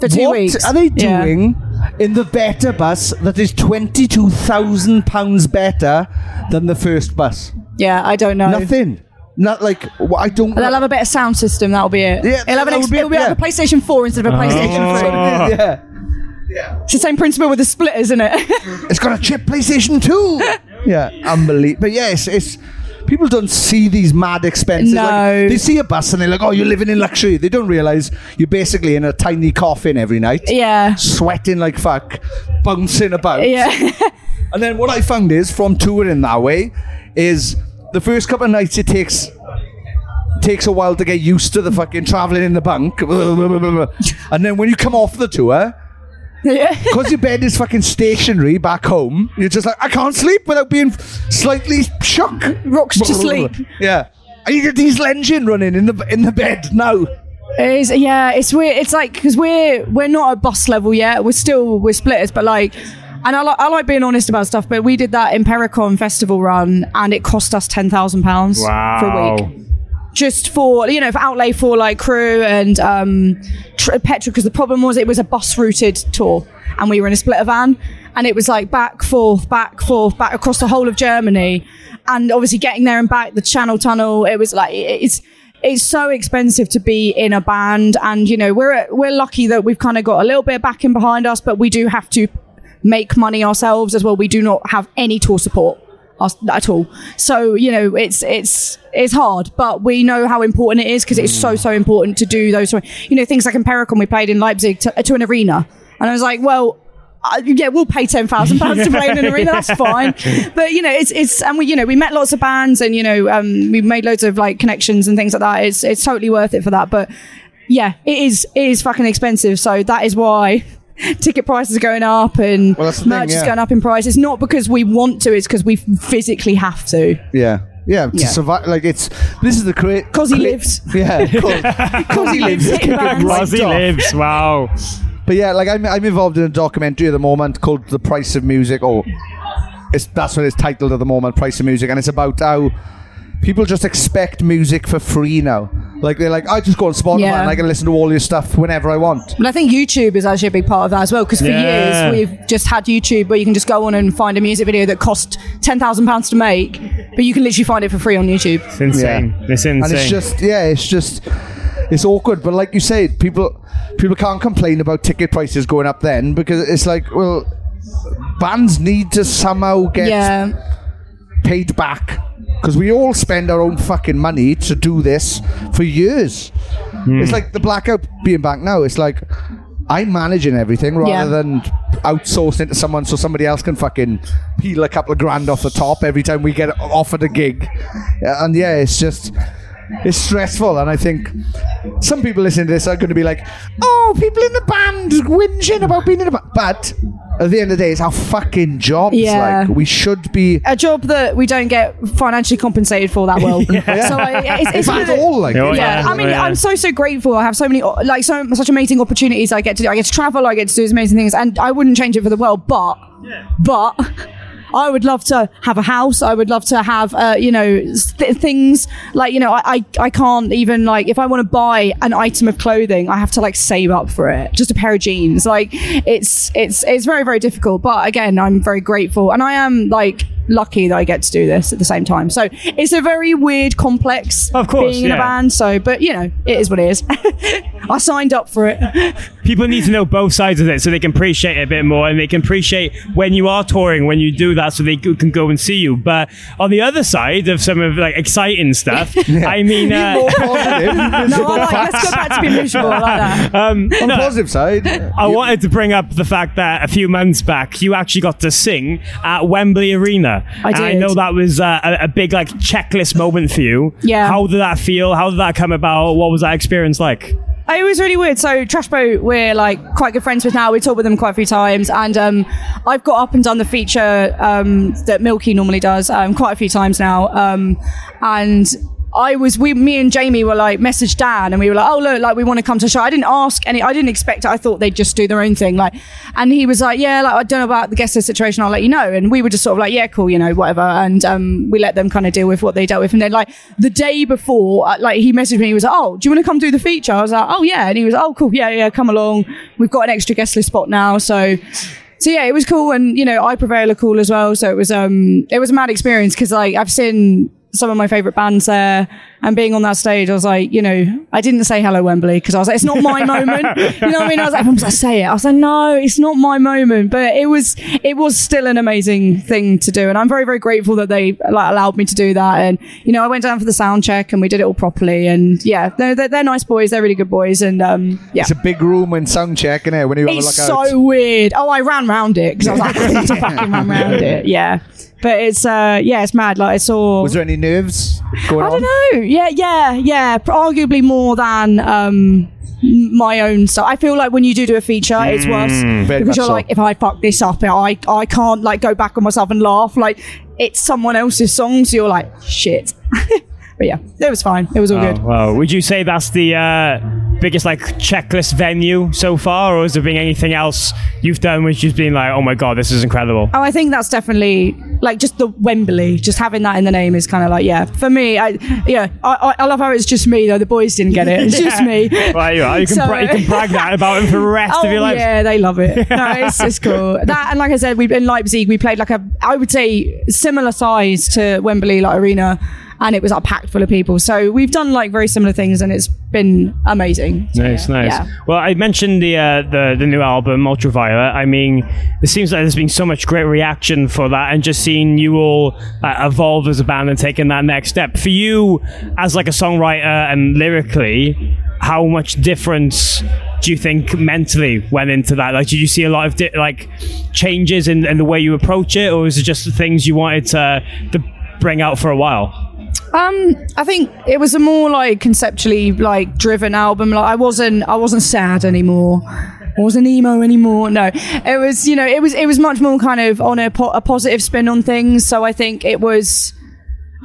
For two what weeks. What are they doing yeah. in the better bus that is twenty-two thousand pounds better than the first bus? Yeah, I don't know. Nothing. Not like well, I don't. They'll have a better sound system. That'll be it. Yeah, it'll have, an exp- be, it'll be yeah. like a PlayStation Four instead of a PlayStation Three. Oh. Yeah, yeah. It's the same principle with the splitters, isn't it? It's got a chip PlayStation Two. Yeah, unbelievable. But yes, yeah, it's, it's people don't see these mad expenses. No, like, they see a bus and they're like, "Oh, you're living in luxury." They don't realise you're basically in a tiny coffin every night. Yeah, sweating like fuck, bouncing about. Yeah. And then what I found is from touring that way is the first couple of nights it takes takes a while to get used to the fucking travelling in the bunk. And then when you come off the tour, because your bed is fucking stationary back home, you're just like, I can't sleep without being slightly shook. Rocks to sleep. Yeah. I need a diesel engine running in the in the bed now. It is, yeah, it's weird. It's like, because we're, we're not at boss level yet. We're still, we're splitters, but like... And I, li- I like being honest about stuff, but we did that Impericon festival run and it cost us ten thousand pounds wow. for a week. Just for, you know, for outlay for like crew and um, tr- petrol, because the problem was it was a bus routed tour and we were in a splitter van and it was like back, forth, back, forth, back across the whole of Germany. And obviously getting there and back, the Channel Tunnel, it was like, it's... It's so expensive to be in a band, and you know we're we're lucky that we've kind of got a little bit of backing behind us, but we do have to make money ourselves as well. We do not have any tour support at all, so you know it's it's it's hard, but we know how important it is because it's so so important to do those you know things like Impericon. We played in Leipzig to, to an arena, and I was like, well. Uh, yeah, we'll pay ten thousand pounds to play in an arena. That's fine, but you know, it's it's and we you know we met lots of bands and you know um, we made loads of like connections and things like that. It's it's totally worth it for that. But yeah, it is it is fucking expensive. So that is why ticket prices are going up and well, merch thing, yeah. is going up in price. It's not because we want to; it's because we physically have to. Yeah. Yeah, to yeah. survive, like it's, this is the cra- Cause he cra- lives. Yeah, cause he lives. Cause he lives, wow. But yeah, like I'm, I'm involved in a documentary at the moment called The Price of Music, or it's, that's what it's titled at the moment, Price of Music, and it's about how people just expect music for free now. Like they're like, I just go on Spotify yeah. and I can listen to all your stuff whenever I want. But I think YouTube is actually a big part of that as well, because for yeah. years we've just had YouTube where you can just go on and find a music video that cost ten thousand pounds to make, but you can literally find it for free on YouTube. It's insane. Yeah. It's insane. And it's just, yeah, it's just... It's awkward, but like you say, people people can't complain about ticket prices going up then, because it's like, well, bands need to somehow get yeah. paid back, because we all spend our own fucking money to do this for years. Mm. It's like the Blackout being back now. It's like, I'm managing everything rather yeah. than outsourcing it to someone so somebody else can fucking peel a couple of grand off the top every time we get offered a gig. And yeah, it's just... It's stressful, and I think some people listening to this are going to be like, oh, people in the band whinging about being in a band. But at the end of the day, it's our fucking jobs. Yeah. Like, we should be... A job that we don't get financially compensated for that well. yeah. So I, it's, it's at really, all, like... Yeah, yeah. I mean, yeah. I'm so, so grateful. I have so many, like, so such amazing opportunities I get to do. I get to travel, I get to do these amazing things, and I wouldn't change it for the world, but... Yeah. But... I would love to have a house. I would love to have, uh, you know, th- things like, you know, I, I, I can't even like, if I want to buy an item of clothing, I have to like save up for it. Just a pair of jeans. Like it's, it's, it's very, very difficult. But again, I'm very grateful. And I am like lucky that I get to do this at the same time. So it's a very weird, complex of course, being yeah. in a band. So, but you know, it is what it is. I signed up for it. People need to know both sides of it so they can appreciate it a bit more, and they can appreciate when you are touring, when you do that, so they can go and see you. But on the other side of some of like exciting stuff, yeah. I mean... Uh, more positive. No, I like, let's go back to being miserable like that. Um, on the no, positive side... I you, wanted to bring up the fact that a few months back, you actually got to sing at Wembley Arena. I did. And I know that was uh, a, a big like checklist moment for you. Yeah. How did that feel? How did that come about? What was that experience like? It was really weird. So Trashboat, we're like quite good friends with now. We toured with them quite a few times, and um, I've got up and done the feature um, that Milky normally does um, quite a few times now. Um, and I was, we, me and Jamie were like messaged Dan, and we were like, oh look, like we want to come to a show. I didn't ask any, I didn't expect it. I thought they'd just do their own thing, like. And he was like, yeah, like I don't know about the guest list situation. I'll let you know. And we were just sort of like, yeah, cool, you know, whatever. And um, we let them kind of deal with what they dealt with. And then like the day before, like he messaged me. He was like, oh, do you want to come do the feature? I was like, oh yeah. And he was like, oh cool, yeah, yeah, come along. We've got an extra guest list spot now, so. So yeah, it was cool, and you know, I Prevail are cool as well. So it was um, it was a mad experience because like I've seen some of my favourite bands there. and being on that stage, I was like, you know, I didn't say hello Wembley because I was like, it's not my moment. You know what I mean? I was like, everyone's like, say it. I was like, no, it's not my moment. But it was, it was still an amazing thing to do, and I'm very, very grateful that they like allowed me to do that. And you know, I went down for the sound check and we did it all properly. And yeah, no, they're, they're nice boys. They're really good boys. And um, yeah, it's a big room when sound check, isn't it? When you have it's a look so out. Weird. Oh, I ran round it because I was like, I need to fucking run round it. Yeah. But it's, uh, yeah, it's mad. Like, I saw... Was there any nerves going on? I don't know. Yeah, yeah, yeah. Arguably more than um, my own stuff. I feel like when you do do a feature, mm, it's worse. Because you're so. Like, if I fuck this up, I, I can't, like, go back on myself and laugh. Like, it's someone else's song, so you're like, shit. But yeah, it was fine. It was all oh, good. Wow. Would you say that's the... Uh biggest like checklist venue so far, or has there been anything else you've done which has been like, oh my god, this is incredible? Oh, I think that's definitely like just the Wembley, just having that in the name is kind of like, yeah, for me, I yeah I, I love how it's just me though, the boys didn't get it, it's yeah. just me. Well, you, are. You, can so, bra- you can brag that about them for the rest oh, of your life. Yeah, they love it. No, it's, it's cool. That, and like I said, we in Leipzig we played like a, I would say similar size to Wembley like arena, and it was like packed full of people. So we've done like very similar things, and it's been amazing. So, nice, yeah. nice. Yeah. Well, I mentioned the, uh, the the new album, Ultraviolet. I mean, it seems like there's been so much great reaction for that, and just seeing you all uh, evolve as a band and taking that next step. For you, as like a songwriter and lyrically, how much difference do you think mentally went into that? Like, did you see a lot of di- like changes in, in the way you approach it, or is it just the things you wanted to, to bring out for a while? Um, I think it was a more like conceptually like driven album. Like I wasn't, I wasn't sad anymore. I wasn't emo anymore. No, it was, you know, it was, it was much more kind of on a, po- a positive spin on things. So I think it was,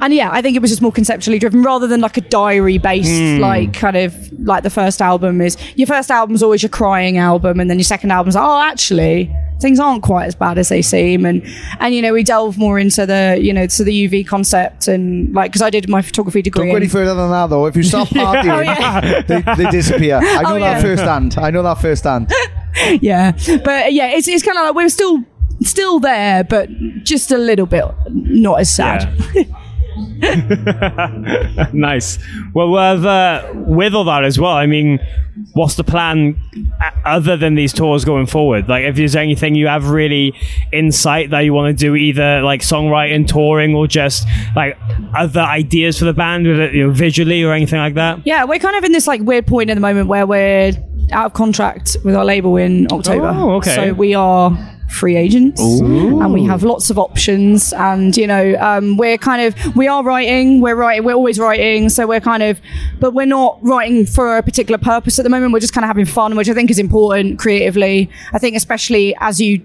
and yeah, I think it was just more conceptually driven rather than like a diary based, mm. like kind of like the first album is, your first album's always your crying album. And then your second album's like, oh, actually things aren't quite as bad as they seem. And, and, you know, we delve more into the, you know, to the U V concept and like, cause I did my photography degree. Don't go any further than that though. If you stop partying, yeah. Oh, yeah. they, they disappear. I know oh, yeah. that firsthand. I know that firsthand. Yeah. But yeah, it's, it's kind of like, we're still, still there, but just a little bit, not as sad. Yeah. Nice. Well, with, uh, with all that as well, I mean, what's the plan other than these tours going forward? Like, if there's anything you have really in sight that you want to do, either like songwriting, touring, or just like other ideas for the band, you know, visually or anything like that? Yeah, we're kind of in this like weird point at the moment where we're out of contract with our label in October. Oh, okay. So we are... free agents. Ooh. And we have lots of options, and you know, um we're kind of we are writing we're writing we're always writing, so we're kind of, but we're not writing for a particular purpose at the moment. We're just kind of having fun, which I think is important creatively. I think especially as you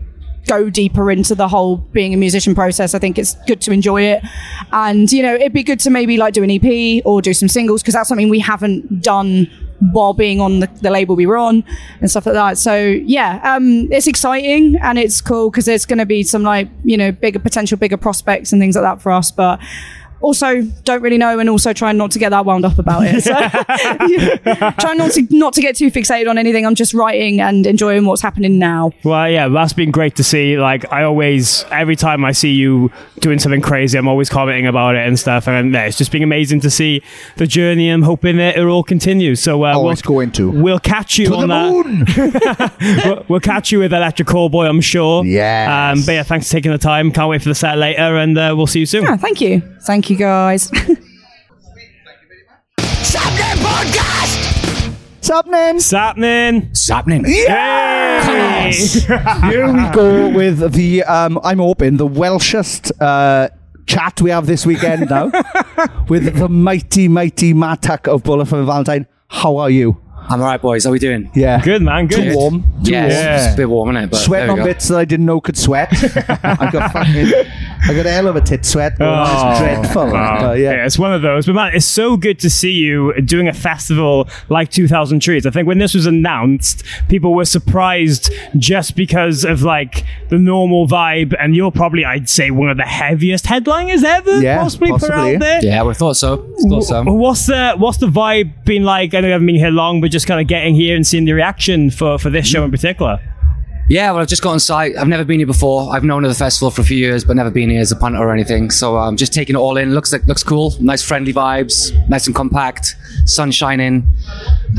go deeper into the whole being a musician process, I think it's good to enjoy it. And you know, it'd be good to maybe like do an E P or do some singles, because that's something we haven't done while being on the, the label we were on and stuff like that. So yeah, um it's exciting and it's cool because there's going to be some like, you know, bigger potential bigger prospects and things like that for us, but also don't really know, and also trying not to get that wound up about it. So trying not to not to get too fixated on anything. I'm just writing and enjoying what's happening now. Well, yeah, that's been great to see. Like, I always, every time I see you doing something crazy, I'm always commenting about it and stuff. And yeah, it's just been amazing to see the journey. I'm hoping that it all continues. So uh, we'll, going to. we'll catch you to on that. we'll, we'll catch you with Electric Callboy, I'm sure. Yeah. Um, but yeah, thanks for taking the time. Can't wait for the set later, and uh, we'll see you soon. Yeah, thank you. Thank you. You guys. Sapnin podcast. Sapnin. Sapnin. Sapnin. Yes. Here we go with the um, I'm hoping the Welshest uh, chat we have this weekend now with the mighty, mighty Matt Tuck of Bullet for My Valentine. How are you? I'm all right, boys. How we doing? Yeah, good man. Good. Too warm. Too yeah, warm. Yeah, it's a bit warm, isn't it? But sweating on go. bits that I didn't know could sweat. I got fucking. I got a hell of a tit sweat. Oh, it's dreadful. Oh, but yeah. yeah, it's one of those. But man, it's so good to see you doing a festival like two thousand Trees. I think when this was announced, people were surprised just because of like the normal vibe, and you're probably, I'd say, one of the heaviest headliners ever, yeah, possibly, possibly put out there. Yeah, we thought so. We thought so. What's the What's the vibe been like? I know you haven't been here long, but just kind of getting here and seeing the reaction for, for this show in particular. Yeah, well, I've just got on site. I've never been here before. I've known of the festival for a few years, but never been here as a punter or anything. So I'm um, just taking it all in. Looks like looks cool. Nice friendly vibes. Nice and compact. Sun shining.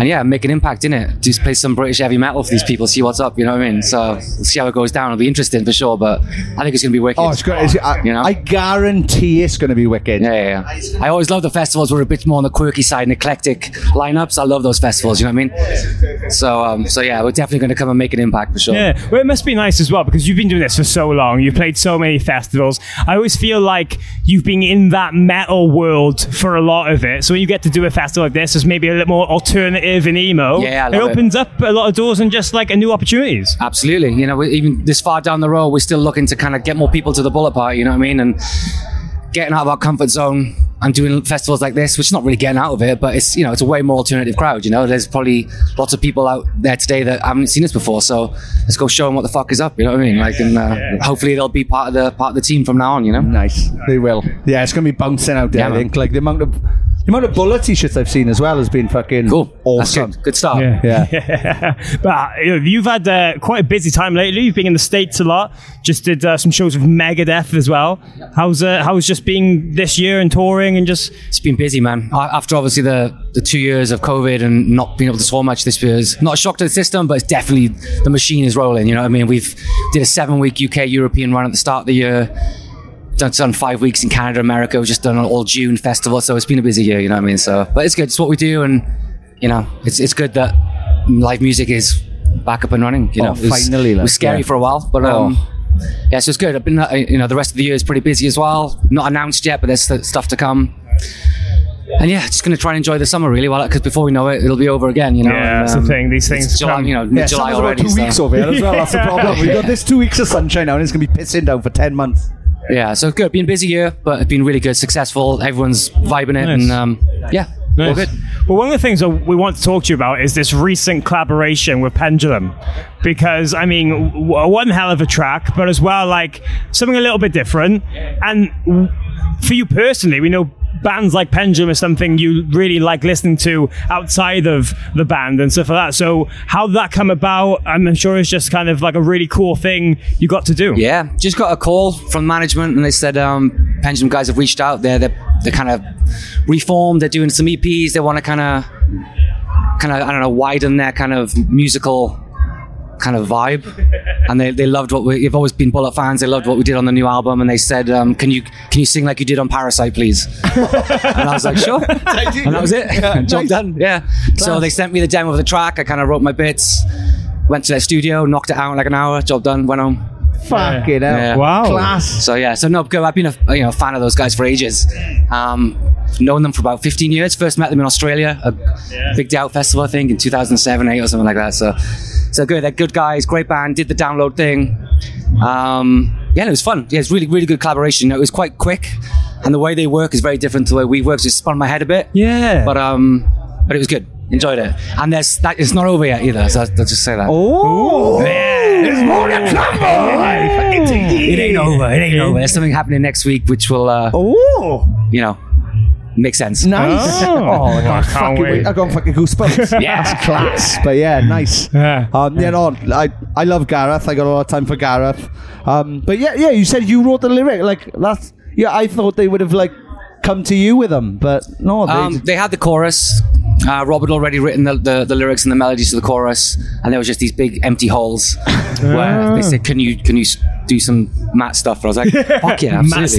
And yeah, make an impact in it. Just play some British heavy metal for these people. See what's up. You know what I mean? So we'll see how it goes down. It'll be interesting for sure. But I think it's going to be wicked. Oh, it's great. It's, I, you know? I guarantee it's going to be wicked. Yeah, yeah, yeah. I always love the festivals. We're a bit more on the quirky side and eclectic lineups. I love those festivals. You know what I mean? So, um, so yeah, we're definitely going to come and make an impact for sure. Yeah. Well, it must be nice as well because you've been doing this for so long. You've played so many festivals. I always feel like you've been in that metal world for a lot of it. So when you get to do a festival like this, it's maybe a little more alternative and emo. Yeah, I love it. It opens up a lot of doors and just like a new opportunities. Absolutely. You know, even this far down the road, we're still looking to kind of get more people to the Bullet Party. You know what I mean? And getting out of our comfort zone. I'm doing festivals like this, which is not really getting out of it, but it's, you know, it's a way more alternative crowd. You know, there's probably lots of people out there today that haven't seen us before, so let's go show them what the fuck is up. You know what I mean? Like, and uh, hopefully they'll be part of the part of the team from now on. You know, nice. They will. Yeah, it's gonna be bouncing out there. Yeah, I think like the amount of the amount of Bullet t-shirts I've seen as well has been fucking cool. Awesome. Good. Good start. Yeah. yeah. yeah. But you know, you've had uh, quite a busy time lately. You've been in the States a lot. Just did uh, some shows with Megadeth as well. How's uh, how's just being this year and touring? And just it's been busy, man. After obviously the the two years of COVID and not being able to tour much this year is not a shock to the system, but it's definitely the machine is rolling. You know what I mean? We've did a seven week U K European run at the start of the year. Done, done five weeks in Canada, America. We've just done an all June festival, so it's been a busy year. You know what I mean? So, but it's good. It's what we do, and you know, it's it's good that live music is back up and running. You know, oh, finally, it was scary yeah. for a while, but. Oh. um Yeah, so it's good. I've been, you know, the rest of the year is pretty busy as well. Not announced yet, but there's st- stuff to come. And yeah, just going to try and enjoy the summer really well, because before we know it, it'll be over again. You know, yeah, and, um, that's the thing. These things, July, you know, yeah, July already. Two so. weeks over here as well. That's the problem. We've got this two weeks of sunshine now, and it's going to be pissing down for ten months. Yeah, so good. Been a busy year, but it's been really good, successful. Everyone's vibing it, nice. and um, yeah. Nice. Well, good. Well, one of the things that we want to talk to you about is this recent collaboration with Pendulum, because I mean, w- one hell of a track, but as well, like something a little bit different. And w- for you personally, we know bands like Pendulum is something you really like listening to outside of the band and stuff like that. So how did that come about? I'm sure it's just kind of like a really cool thing you got to do. Yeah, just got a call from management and they said, um, Pendulum guys have reached out. They're, they're, they're kind of reformed. They're doing some E Ps. They want to kind of, kind of, I don't know, widen their kind of musical kind of vibe. And they, they loved what we, they've always been Bullet fans. They loved what we did on the new album. And they said, um, can you can you sing like you did on Parasite, please? And I was like, sure. And that was it. Yeah, job nice. done. Yeah. Class. So they sent me the demo of the track. I kind of wrote my bits, went to their studio, knocked it out in like an hour. Job done. Went home. Fuck yeah. it out. Yeah. Wow. Class. So yeah. So no, I've been a you know fan of those guys for ages. Um, known them for about fifteen years. First met them in Australia, a yeah. Big Day Out festival, I think, in two thousand seven, eight or something like that. So. So good, they're good guys, great band, did the Download thing. Um, yeah, it was fun. Yeah, it's really, really good collaboration. It was quite quick, and the way they work is very different to the way we work, so it spun my head a bit. Yeah. But um, but it was good, enjoyed it. And there's that, it's not over yet either, so I'll, I'll just say that. Oh! There's more to come! It ain't over, it ain't over. There's something happening next week which will, uh, oh. you know, makes sense. Nice. Oh, oh I, can't I can't wait. wait. I got fucking goosebumps. Yeah. That's class. But yeah, nice. Yeah. Um, yeah, no, I, I love Gareth. I got a lot of time for Gareth. Um, but yeah, yeah, you said you wrote the lyric. Like, that's, yeah, I thought they would have, like, come to you with them, but no. They, um, they had the chorus. Uh, Rob had already written the, the, the lyrics and the melodies to the chorus, and there was just these big empty holes where they said, can you, can you, do some Matt stuff, but I was like, fuck yeah, absolutely.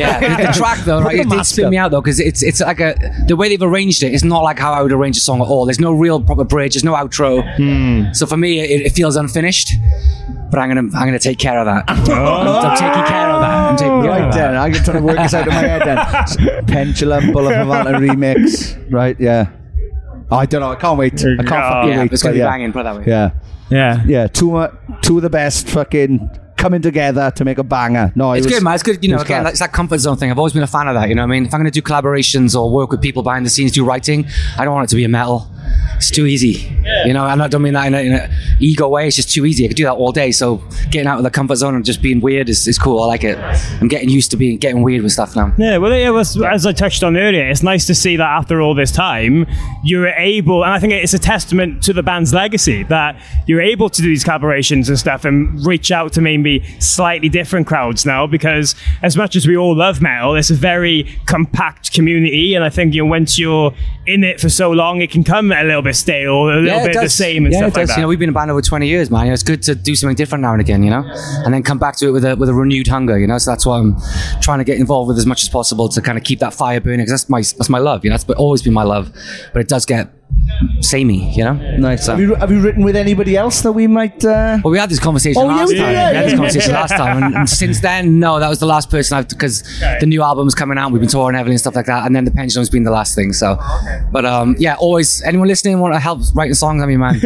Yeah, the track though, right, it did spin me out though, because it's it's like a the way they've arranged it, it's not like how I would arrange a song at all. There's no real proper bridge, there's no outro. Mm. So for me, it, it feels unfinished. But I'm gonna I'm gonna take care of that. Oh. I'm, I'm taking care of that. I'm taking care right of then. That. I'm trying to work this out in my head then. So, Pendulum, Bullet for My Valentine remix, right? Yeah. Oh, I don't know. I can't wait. I can't no. fucking yeah, wait. It's gonna but, be yeah. banging. Put it that way. Yeah. Yeah. Yeah. Two, uh, two of the best fucking. coming together to make a banger. No, it it's was, good, man. It's good. You know, again, it's that comfort zone thing. I've always been a fan of that. You know what I mean? If I'm going to do collaborations or work with people behind the scenes, do writing, I don't want it to be a metal. It's too easy. Yeah. You know, I don't mean that in an ego way. It's just too easy. I could do that all day. So getting out of the comfort zone and just being weird is, is cool. I like it. I'm getting used to being getting weird with stuff now. Yeah, well, it was, yeah. As I touched on earlier, it's nice to see that after all this time, you were able, and I think it's a testament to the band's legacy, that you're able to do these collaborations and stuff and reach out to maybe slightly different crowds now, because as much as we all love metal, it's a very compact community, and I think, you know, once you're in it for so long, it can come a little bit stale, a little yeah, bit the same and yeah, stuff like that. You know, we've been a band over twenty years, man. You know, it's good to do something different now and again, you know, and then come back to it with a with a renewed hunger, you know. So that's what I'm trying to get involved with as much as possible, to kind of keep that fire burning, because that's my, that's my love, you know. That's always been my love, but it does get samey, you know. Nice. Have you, have you written with anybody else that we might? Uh... Well, we had this conversation oh, last yeah, time. Yeah, we had this conversation last time, and, and since then, no, that was the last person I've, because okay. the new album's coming out. We've been touring heavily and stuff like that, and then the Pendulum's been the last thing. So, okay. but um, yeah, always anyone listening want to help writing songs? I mean, man,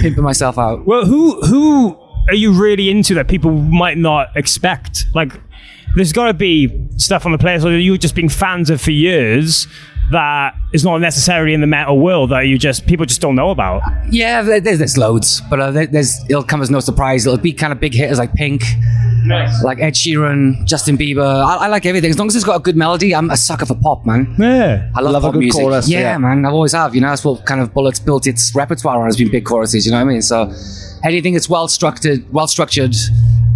pimping myself out. Well, who who are you really into that people might not expect? Like, there's got to be stuff on the playlist that you've just been fans of for years, that is not necessarily in the metal world, that you just, people just don't know about. Yeah, there's, there's loads, but uh, there's, it'll come as no surprise. It'll be kind of big hitters like Pink, nice. like Ed Sheeran, Justin Bieber. I, I like everything as long as it's got a good melody. I'm a sucker for pop, man. Yeah, I love, love pop a good music. Chorus. Yeah, yeah, man, I always have. You know, that's what kind of Bullet's built its repertoire on, has been big choruses. You know what I mean? So anything that's well structured, well structured.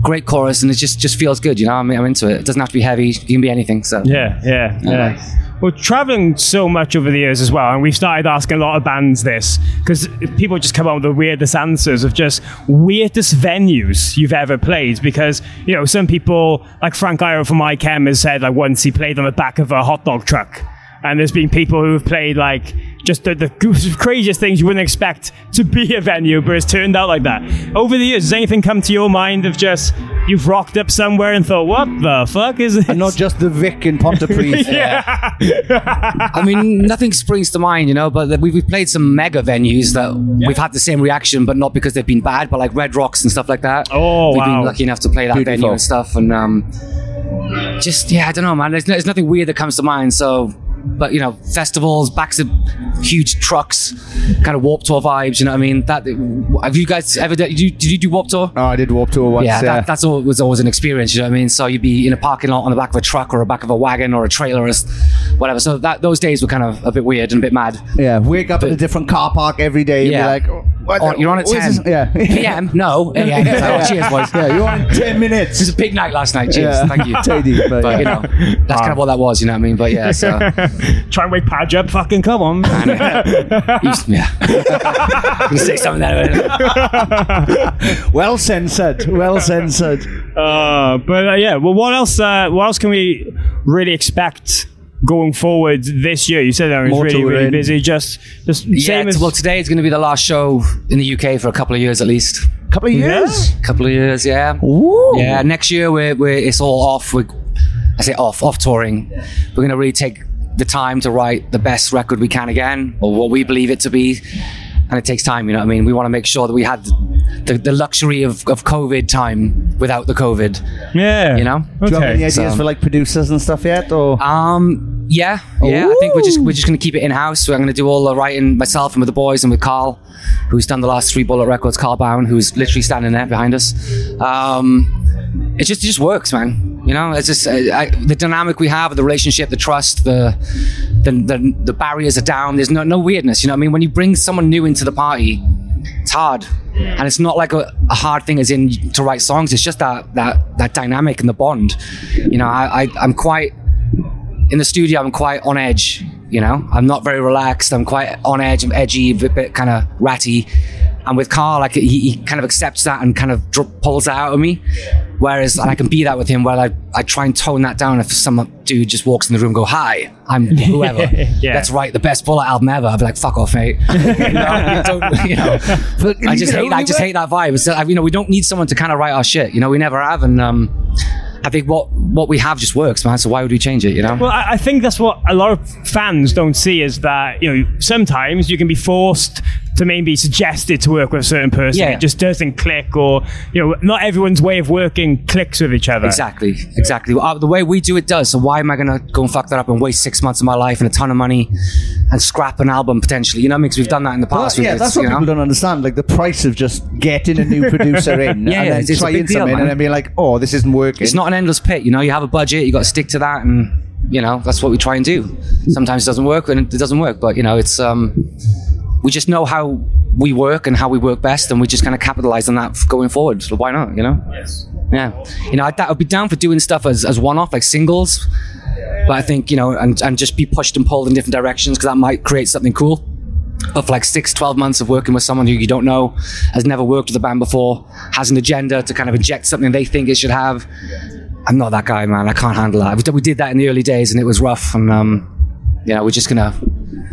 Great chorus, and it just just feels good, you know. I'm, I'm into it. It doesn't have to be heavy. It can be anything. So yeah, yeah, yeah. Nice. Well, traveling so much over the years as well, and we've started asking a lot of bands this, because people just come up with the weirdest answers of just weirdest venues you've ever played. Because, you know, some people like Frank Iero from iChem has said, like, once he played on the back of a hot dog truck, and there's been people who have played like just the, the craziest things you wouldn't expect to be a venue, but it's turned out like that. Over the years, has anything come to your mind of just, you've rocked up somewhere and thought, what the fuck is this? And not just the Vic in Pontypridd. yeah. yeah. I mean, nothing springs to mind, you know, but we've, we've played some mega venues that yeah. we've had the same reaction, but not because they've been bad, but like Red Rocks and stuff like that. Oh, we've wow. We've been lucky enough to play that Beautiful. venue and stuff. And um, just, yeah, I don't know, man. There's, no, there's nothing weird that comes to mind, so... But, you know, festivals, backs of huge trucks, kind of Warped Tour vibes, you know what I mean? That, have you guys ever done, did you, did you do Warped Tour? Oh, I did Warped Tour once. Yeah, that, yeah. that's all, was always an experience, you know what I mean? So you'd be in a parking lot on the back of a truck or the back of a wagon or a trailer or whatever. So that, those days were kind of a bit weird and a bit mad. Yeah, wake up but, in a different car park every day and yeah. be like... Oh. Oh, you're on at ten yeah. p m No, yeah, yeah. yeah. Oh, cheers, boys. Yeah, you're on in ten minutes. It was a big night last night. Cheers, yeah. thank you. Tidy, but, but yeah. you know, that's um. kind of what that was. You know what I mean? But yeah, so try and wake Padge up. Fucking come on, man. yeah. You say something there. well censored. Well censored. Uh, but uh, yeah, well, what else? Uh, what else can we really expect going forward this year? You said that it was really, really busy. Just, just yeah, same as well. Today is going to be the last show in the U K for a couple of years at least. Couple of years. Yeah. Couple of years. Yeah. Ooh. Yeah. Next year, we're we're it's all off. We, I say off, off touring. Yeah. We're going to really take the time to write the best record we can again, or what we believe it to be. And it takes time, you know what I mean? We want to make sure that we had the, the luxury of, of COVID time without the COVID. Yeah. You know? Okay. Do you have any ideas so, for like producers and stuff yet? Or um, yeah, yeah. Ooh. I think we're just we're just going to keep it in house. We're going to do all the writing myself and with the boys and with Carl, who's done the last three Bullet records. Carl Bowen, who's literally standing there behind us. Um, it just it just works, man. You know, it's just I, I, the dynamic we have, the relationship, the trust, the, the the the barriers are down. There's no no weirdness. You know what I mean? When you bring someone new into the party, it's hard, yeah. and it's not like a, a hard thing as in to write songs. It's just that that that dynamic and the bond. You know, I, I I'm quite in the studio. I'm quite on edge. You know, I'm not very relaxed. I'm quite on edge. I'm edgy, a bit, bit kind of ratty. And with Carl, like he, he kind of accepts that and kind of dr- pulls that out of me. Whereas and I can be that with him, where I, I try and tone that down. If some dude just walks in the room and go, hi, I'm whoever. yeah. Let's write the best Bullet album ever. I'd be like, fuck off, mate. you know, don't, you know. But I just hate that. I just hate that vibe. It's, you know, we don't need someone to kind of write our shit. You know, we never have. And um, I think what, what we have just works, man. So why would we change it, you know? Well, I, I think that's what a lot of fans don't see, is that, you know, sometimes you can be forced to maybe suggest it to work with a certain person. Yeah. It just doesn't click, or, you know, not everyone's way of working clicks with each other. Exactly, exactly. Uh, the way we do it does. So why am I going to go and fuck that up and waste six months of my life and a ton of money and scrap an album potentially? You know, because we've done that in the past. Well, yeah, with that's this, what people know? Don't understand. Like the price of just getting a new producer in yeah, and yeah, then it's trying something deal, and then being like, oh, this isn't working. It's not an endless pit. You know, you have a budget, you got to stick to that, and you know, that's what we try and do. Sometimes it doesn't work, and it doesn't work, but you know, it's um, we just know how we work and how we work best, and we just kind of capitalize on that going forward. So why not, you know? Yes. Yeah. You know, I, that would be down for doing stuff as, as one-off, like singles, but I think, you know, and, and just be pushed and pulled in different directions, because that might create something cool. Of like six, twelve months of working with someone who you don't know, has never worked with a band before, has an agenda to kind of inject something they think it should have. I'm not that guy, man. I can't handle that. We did that in the early days, and it was rough. And um, you know, we're just gonna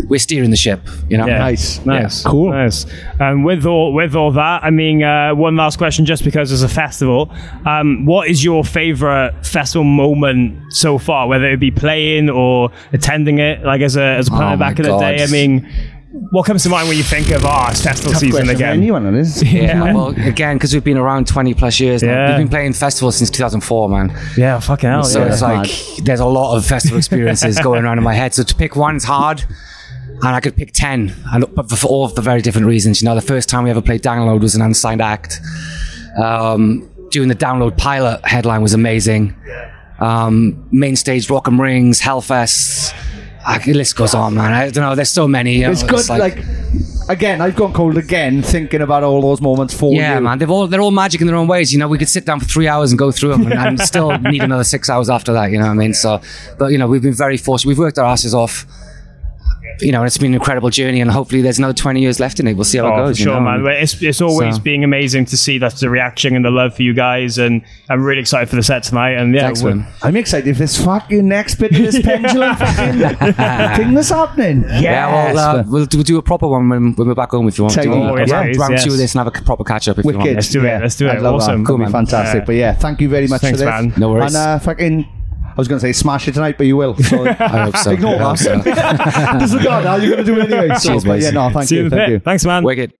we're steering the ship. You know, yeah. nice, nice, yeah. cool, nice. And with all with all that, I mean, uh, one last question, just because it's a festival. Um, what is your favorite festival moment so far? Whether it be playing or attending it, like as a as a planner oh back in the day. I mean. What comes to mind when you think of, oh, it's festival Tough season again? Anyone on this? Yeah. yeah. Well, again, because we've been around twenty plus years now. Yeah. We've been playing festivals since two thousand four, man. Yeah, fucking hell. And so yeah. it's like, hard. There's a lot of festival experiences going around in my head. So to pick one is hard. And I could pick ten, and, but for all of the very different reasons. You know, the first time we ever played Download was an unsigned act. Um, doing the Download pilot headline was amazing. Um, main stage, Rock 'em Rings, Hellfest. I, the list goes on, man. I don't know. There's so many. You know, it's good. It's like, like again, I've gone cold again thinking about all those moments for yeah, you. Yeah, man. They've all they're all magic in their own ways. You know, we could sit down for three hours and go through them, and, and still need another six hours after that. You know what I mean? So, but you know, we've been very fortunate. We've worked our asses off. You know, it's been an incredible journey, and hopefully there's another twenty years left in it. We'll see how oh, it goes. Sure, you know? Man. It's, it's always so. being amazing to see that's the reaction and the love for you guys, and I'm really excited for the set tonight. And yeah, Thanks, I'm excited if this fucking next bit of this pendulum thing that's happening. Yes, yeah, well, uh, we'll, do, we'll do a proper one when, when we're back home if you want. Take to. Oh, yeah, round, round yes. two of this and have a proper catch up if Wicked. you want. Let's do yeah. it. Let's do I'd it. Love awesome, that. Cool, man. Fantastic. Yeah. But yeah, thank you very much Thanks, for this. Man. No worries. And uh, fucking. I was going to say smash it tonight, but you will. So I hope so. Ignore that. So. Disregard that. You're going to do it anyway. So, but yeah, no, thank See you. you thank you. Thanks, man. Wicked.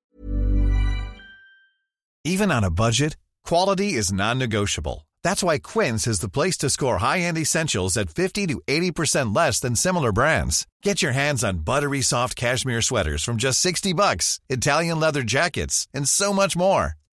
Even on a budget, quality is non-negotiable. That's why Quince is the place to score high-end essentials at fifty to eighty percent less than similar brands. Get your hands on buttery soft cashmere sweaters from just sixty bucks, Italian leather jackets, and so much more.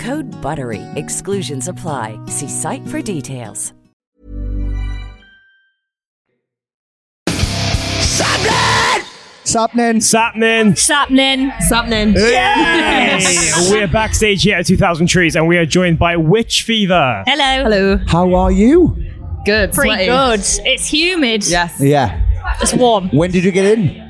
Code BUTTERY. Exclusions apply. See site for details. Sapnin! Sapnin! Sapnin! Sapnin! Yes! We're backstage here at two thousand Trees, and we are joined by Witch Fever. Hello. Hello. How are you? Good. Pretty sweaty. Good. It's humid. Yes. Yeah. It's warm. When did you get in?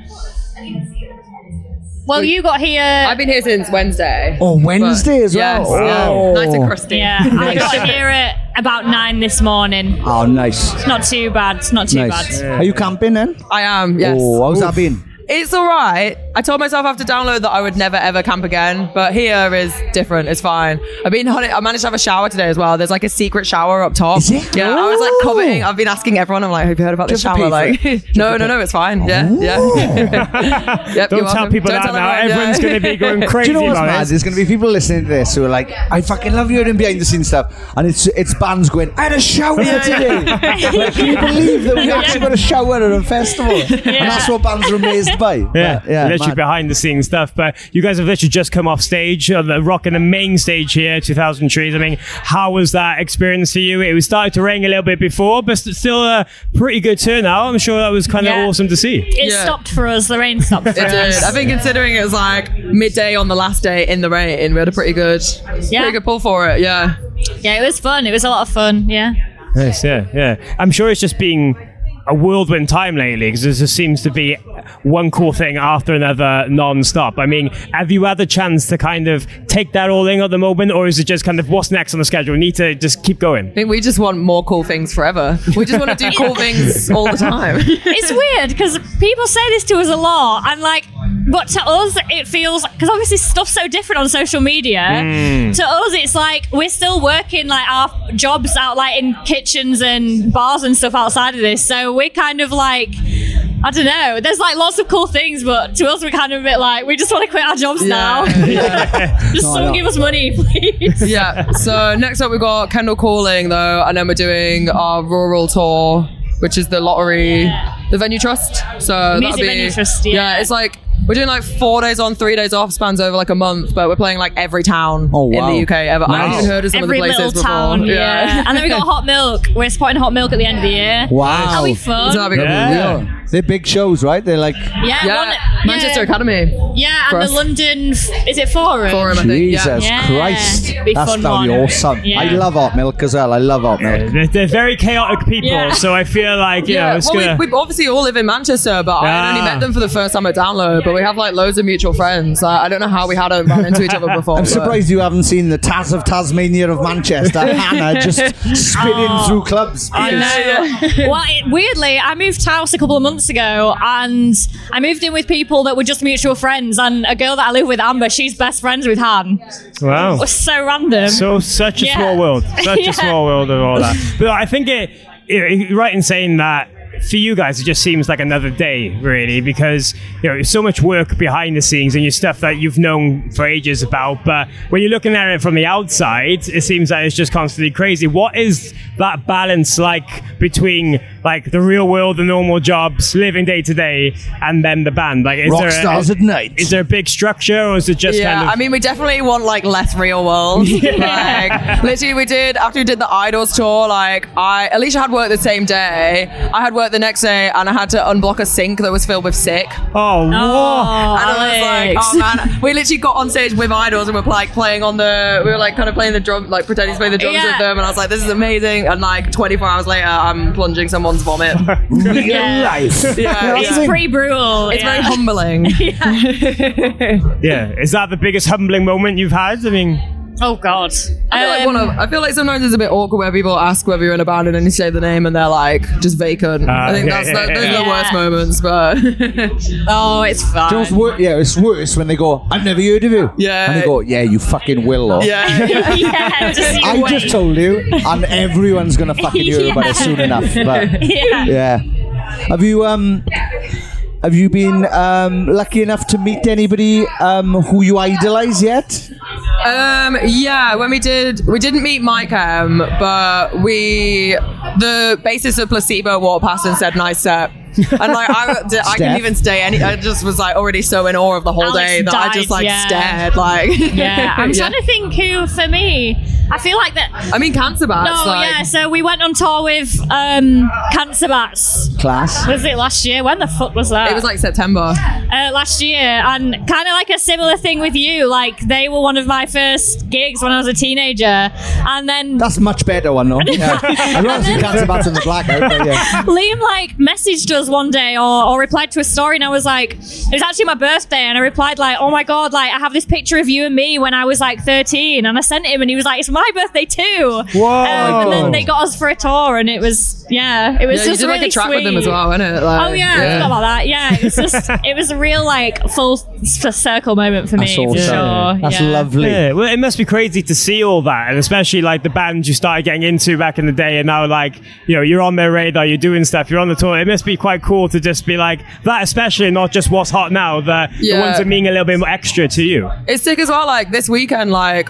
Well, you got here... I've been here since Wednesday. Oh, Wednesday as well? Yes, oh. yeah. Nice and crusty. Yeah, I got here at about nine this morning. Oh, nice. It's not too bad. It's not too nice. bad. Yeah. Are you camping then? I am, yes. Oh, how's Oof. that been? It's all right. I told myself after Download that I would never ever camp again, but here is different. It's fine. I've been on it. I managed to have a shower today as well. There's like a secret shower up top. Is it? Yeah, oh. I was like coveting. I've been asking everyone. I'm like, have you heard about this shower? Like, no, no, no, it's fine. Yeah, Ooh. yeah. yep, Don't tell people Don't that tell now. Everyone, Everyone's yeah. going to be going crazy. Do you know what's mad? There's going to be people listening to this who are like, I fucking love you and behind the scenes stuff, and it's it's bands going, I had a shower yeah, today. Yeah. Like, can you believe that we actually got a shower at a festival? Yeah. And that's what bands are amazed by. Yeah, but, yeah. Literally behind the scenes stuff, but you guys have literally just come off stage, uh, rocking the main stage here, two thousand Trees. I mean, how was that experience for you? It was started to rain a little bit before, but still a pretty good turnout. I'm sure that was kind of yeah. awesome to see. It yeah. stopped for us. The rain stopped for it us. Did. I think yeah. considering it was like midday on the last day in the rain, we had a pretty good, yeah. pretty good pull for it. Yeah. Yeah, it was fun. It was a lot of fun. Yeah. Nice. Yeah. Yeah. I'm sure it's just being a whirlwind time lately, because there just seems to be one cool thing after another non-stop. I mean, have you had the chance to kind of take that all in at the moment, or is it just kind of what's next on the schedule? We need to just keep going. I think we just want more cool things forever. We just want to do cool things all the time. It's weird because people say this to us a lot, and like, but to us it feels, because obviously stuff's so different on social media, mm. to us it's like we're still working like our jobs out, like in kitchens and bars and stuff outside of this, so we're kind of like, I don't know, there's like lots of cool things, but to us we're kind of a bit like, we just want to quit our jobs yeah. now. Yeah. Just no, someone give us money, please. Yeah, so next up we've got Kendall Calling though, and then we're doing our rural tour, which is the lottery, yeah. the venue trust. So Music that'll be, venue trust, yeah. yeah, it's like, we're doing like four days on, three days off, spans over like a month, but we're playing like every town oh, wow. in the U K ever. Nice. I haven't heard of some every of the places little before. Town, yeah. yeah. And then we got Hot Milk. We're supporting Hot Milk at the end of the year. Wow. That'll be fun. That'll be yeah. yeah. They're big shows, right? They're like yeah, yeah. One, Manchester yeah. Academy. Yeah, and the London f- is it Forum? Forum, I think. Jesus yeah. Christ, yeah. that's fun, that'll be awesome. Yeah. I love Hot Milk as well. I love Hot Milk. Yeah. They're, they're very chaotic people, yeah. so I feel like you yeah. know, it's well, gonna... we, we obviously all live in Manchester, but yeah. I only met them for the first time at Download. But we have like loads of mutual friends. Like, I don't know how we hadn't run into each other before. I'm surprised you haven't seen the Taz of Tasmania of Manchester, Hannah, just spinning oh, through clubs. I know. Yeah. Well, it, weirdly, I moved house a couple of months ago, and I moved in with people that were just mutual friends, and a girl that I live with, Amber, she's best friends with Han. Wow. It was so random. So such a yeah. small world. Such yeah. a small world of all that. But I think it, it, you're right in saying that for you guys it just seems like another day really, because you know so much work behind the scenes and your stuff that you've known for ages about, but when you're looking at it from the outside it seems like it's just constantly crazy. What is that balance like between like the real world, the normal jobs, living day to day, and then the band? Like is rock there stars a, at night. Is there a big structure, or is it just yeah, kind of I mean we definitely want like less real world. yeah. Like literally we did, after we did the Idols tour, like I Alicia had work the same day, I had work the next day, and I had to unblock a sink that was filled with sick. Oh, and I was like, oh man, we literally got on stage with Idols and we're like playing on the, we were like kind of playing the drum, like pretending to play the drums yeah. with them, and I was like, this is amazing, and like twenty-four hours later I'm plunging someone's vomit. Real yeah. life. Yeah, it's yeah. pretty brutal. It's yeah. very humbling. yeah. yeah. Is that the biggest humbling moment you've had? I mean, oh God. I feel, like um, one of, I feel like sometimes it's a bit awkward where people ask whether you're in a band and then you say the name and they're like just vacant. Uh, I think yeah, that's yeah, the, those yeah. are the worst moments, but oh, it's fine. Just wor- yeah, it's worse when they go, I've never heard of you. Yeah. And they go, yeah, you fucking will. Love. Yeah. yeah. yeah just I wait. just told you, and everyone's gonna fucking hear yeah. about it soon enough. But yeah. yeah. Have you um have you been um, lucky enough to meet anybody um, who you idolise yet? Um, yeah, when we did, we didn't meet Mike M, but we, the bassist of Placebo walked past and said, nice set. And like I, did, I couldn't even stay any, I just was like already so in awe of the whole Alex day that died, I just like yeah. stared like yeah I'm yeah. trying to think who for me. I feel like that I mean Cancerbats no like, yeah so we went on tour with um, Cancerbats class was it last year when the fuck was that it was like September uh, last year, and kind of like a similar thing with you, like they were one of my first gigs when I was a teenager, and then that's much better one though yeah. I'd rather see Cancerbats in the Blackout. yeah. Liam like messaged us videos one day or, or replied to a story, and I was like, it was actually my birthday, and I replied like, oh my God, like I have this picture of you and me when I was like thirteen, and I sent him and he was like, it's my birthday too. Whoa. Um, and then they got us for a tour, and it was, yeah, it was yeah, just you did really like a track sweet. With them as well, wasn't it? Like, oh yeah, yeah. I forgot about that. Yeah, it was just, it was a real like full circle moment for me. That's awesome. For sure. That's yeah. lovely. Yeah. Well, it must be crazy to see all that, and especially like the bands you started getting into back in the day, and now like, you know, you're on their radar, you're doing stuff, you're on the tour. It must be quite cool to just be like that, especially not just what's hot now, the, yeah. the ones that mean a little bit more extra to you. It's sick as well, like this weekend, like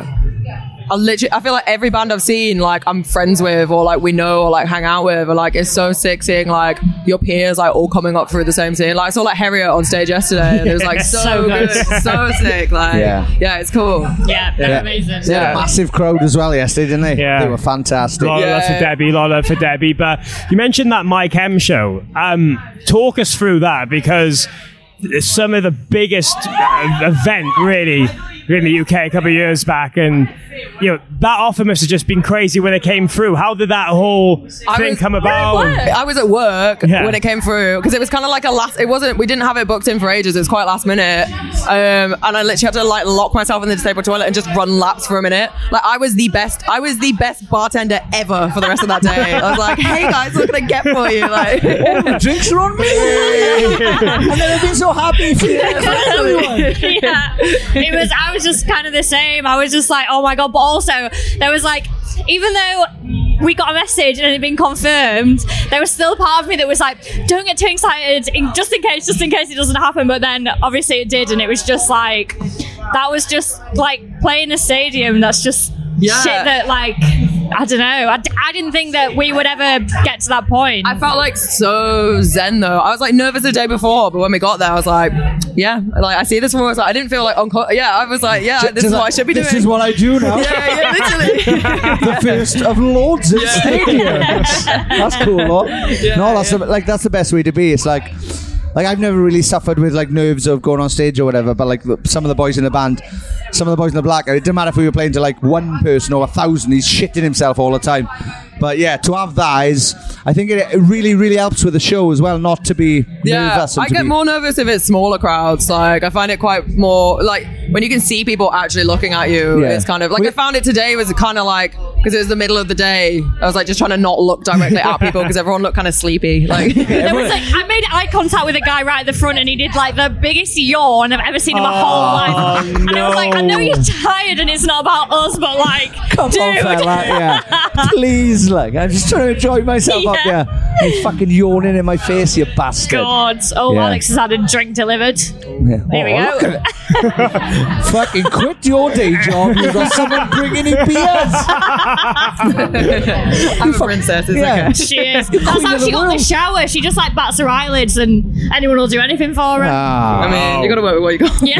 I literally, I feel like every band I've seen, like I'm friends with, or like we know, or like hang out with, or like it's so sick seeing like your peers like all coming up through the same scene. Like I saw like Harriet on stage yesterday, and yeah, it was like so, so good, so sick. Like yeah, yeah, it's cool. Yeah, they're yeah. amazing. Yeah, massive crowd as well yesterday, didn't they? Yeah, they were fantastic. Lola yeah. for Debbie, Lola for Debbie. But you mentioned that Mike Hem show. Um, talk us through that, because it's some of the biggest uh, event really. In the U K a couple of years back, and you know that offer must have just been crazy when it came through. How did that whole I thing was, come about? I was at work yeah. when it came through, because it was kind of like a last. It wasn't. We didn't have it booked in for ages. It was quite last minute, um, and I literally had to like lock myself in the disabled toilet and just run laps for a minute. Like I was the best. I was the best bartender ever for the rest of that day. I was like, "Hey guys, what can I get for you?" Like, all the drinks are on me, and then I've been so happy for you. Yeah, it was. I was just kind of the same. I was just like, oh my God. But also there was like, even though we got a message and it had been confirmed, there was still part of me that was like, don't get too excited, in, just in case just in case it doesn't happen. But then obviously it did, and it was just like, that was just like playing a stadium. That's just yeah. shit that like, I don't know, I, d- I didn't think that we would ever get to that point. I felt like so zen though. I was like nervous the day before, but when we got there I was like, yeah, like I see this one. I was like, I didn't feel like unco- yeah I was like yeah this Does is what I should be this doing this is what I do now. yeah yeah literally the first of Lords in yeah. stadium. That's, that's cool lot. Yeah, no that's yeah. the, like that's the best way to be. It's like Like, I've never really suffered with, like, nerves of going on stage or whatever, but, like, some of the boys in the band, some of the boys in the Blackout, it didn't matter if we were playing to, like, one person or a thousand, he's shitting himself all the time. But, yeah, to have that is, I think it really, really helps with the show as well, not to be yeah, nervous. I get be- more nervous if it's smaller crowds. Like, I find it quite more, like, when you can see people actually looking at you, yeah. it's kind of, like, we- I found it today was kind of like, because it was the middle of the day, I was like just trying to not look directly at people because everyone looked kind of sleepy. Like, there was like, I made eye contact with a guy right at the front, and he did like the biggest yawn I've ever seen in my oh, whole life. And no. I was like, I know you're tired, and it's not about us, but like, come dude. on, fella, yeah, please, like, I'm just trying to enjoy myself yeah. up there. You're fucking yawning in my face, you bastard. God, oh, yeah. Alex has had a drink delivered. Yeah. There oh, we go. Fucking quit your day job. You've got someone bringing in beers. I'm a princess, isn't yeah. okay. She is. That's how she got in the shower. She just like bats her eyelids, and anyone will do anything for her. Oh. I mean, you got to work with what you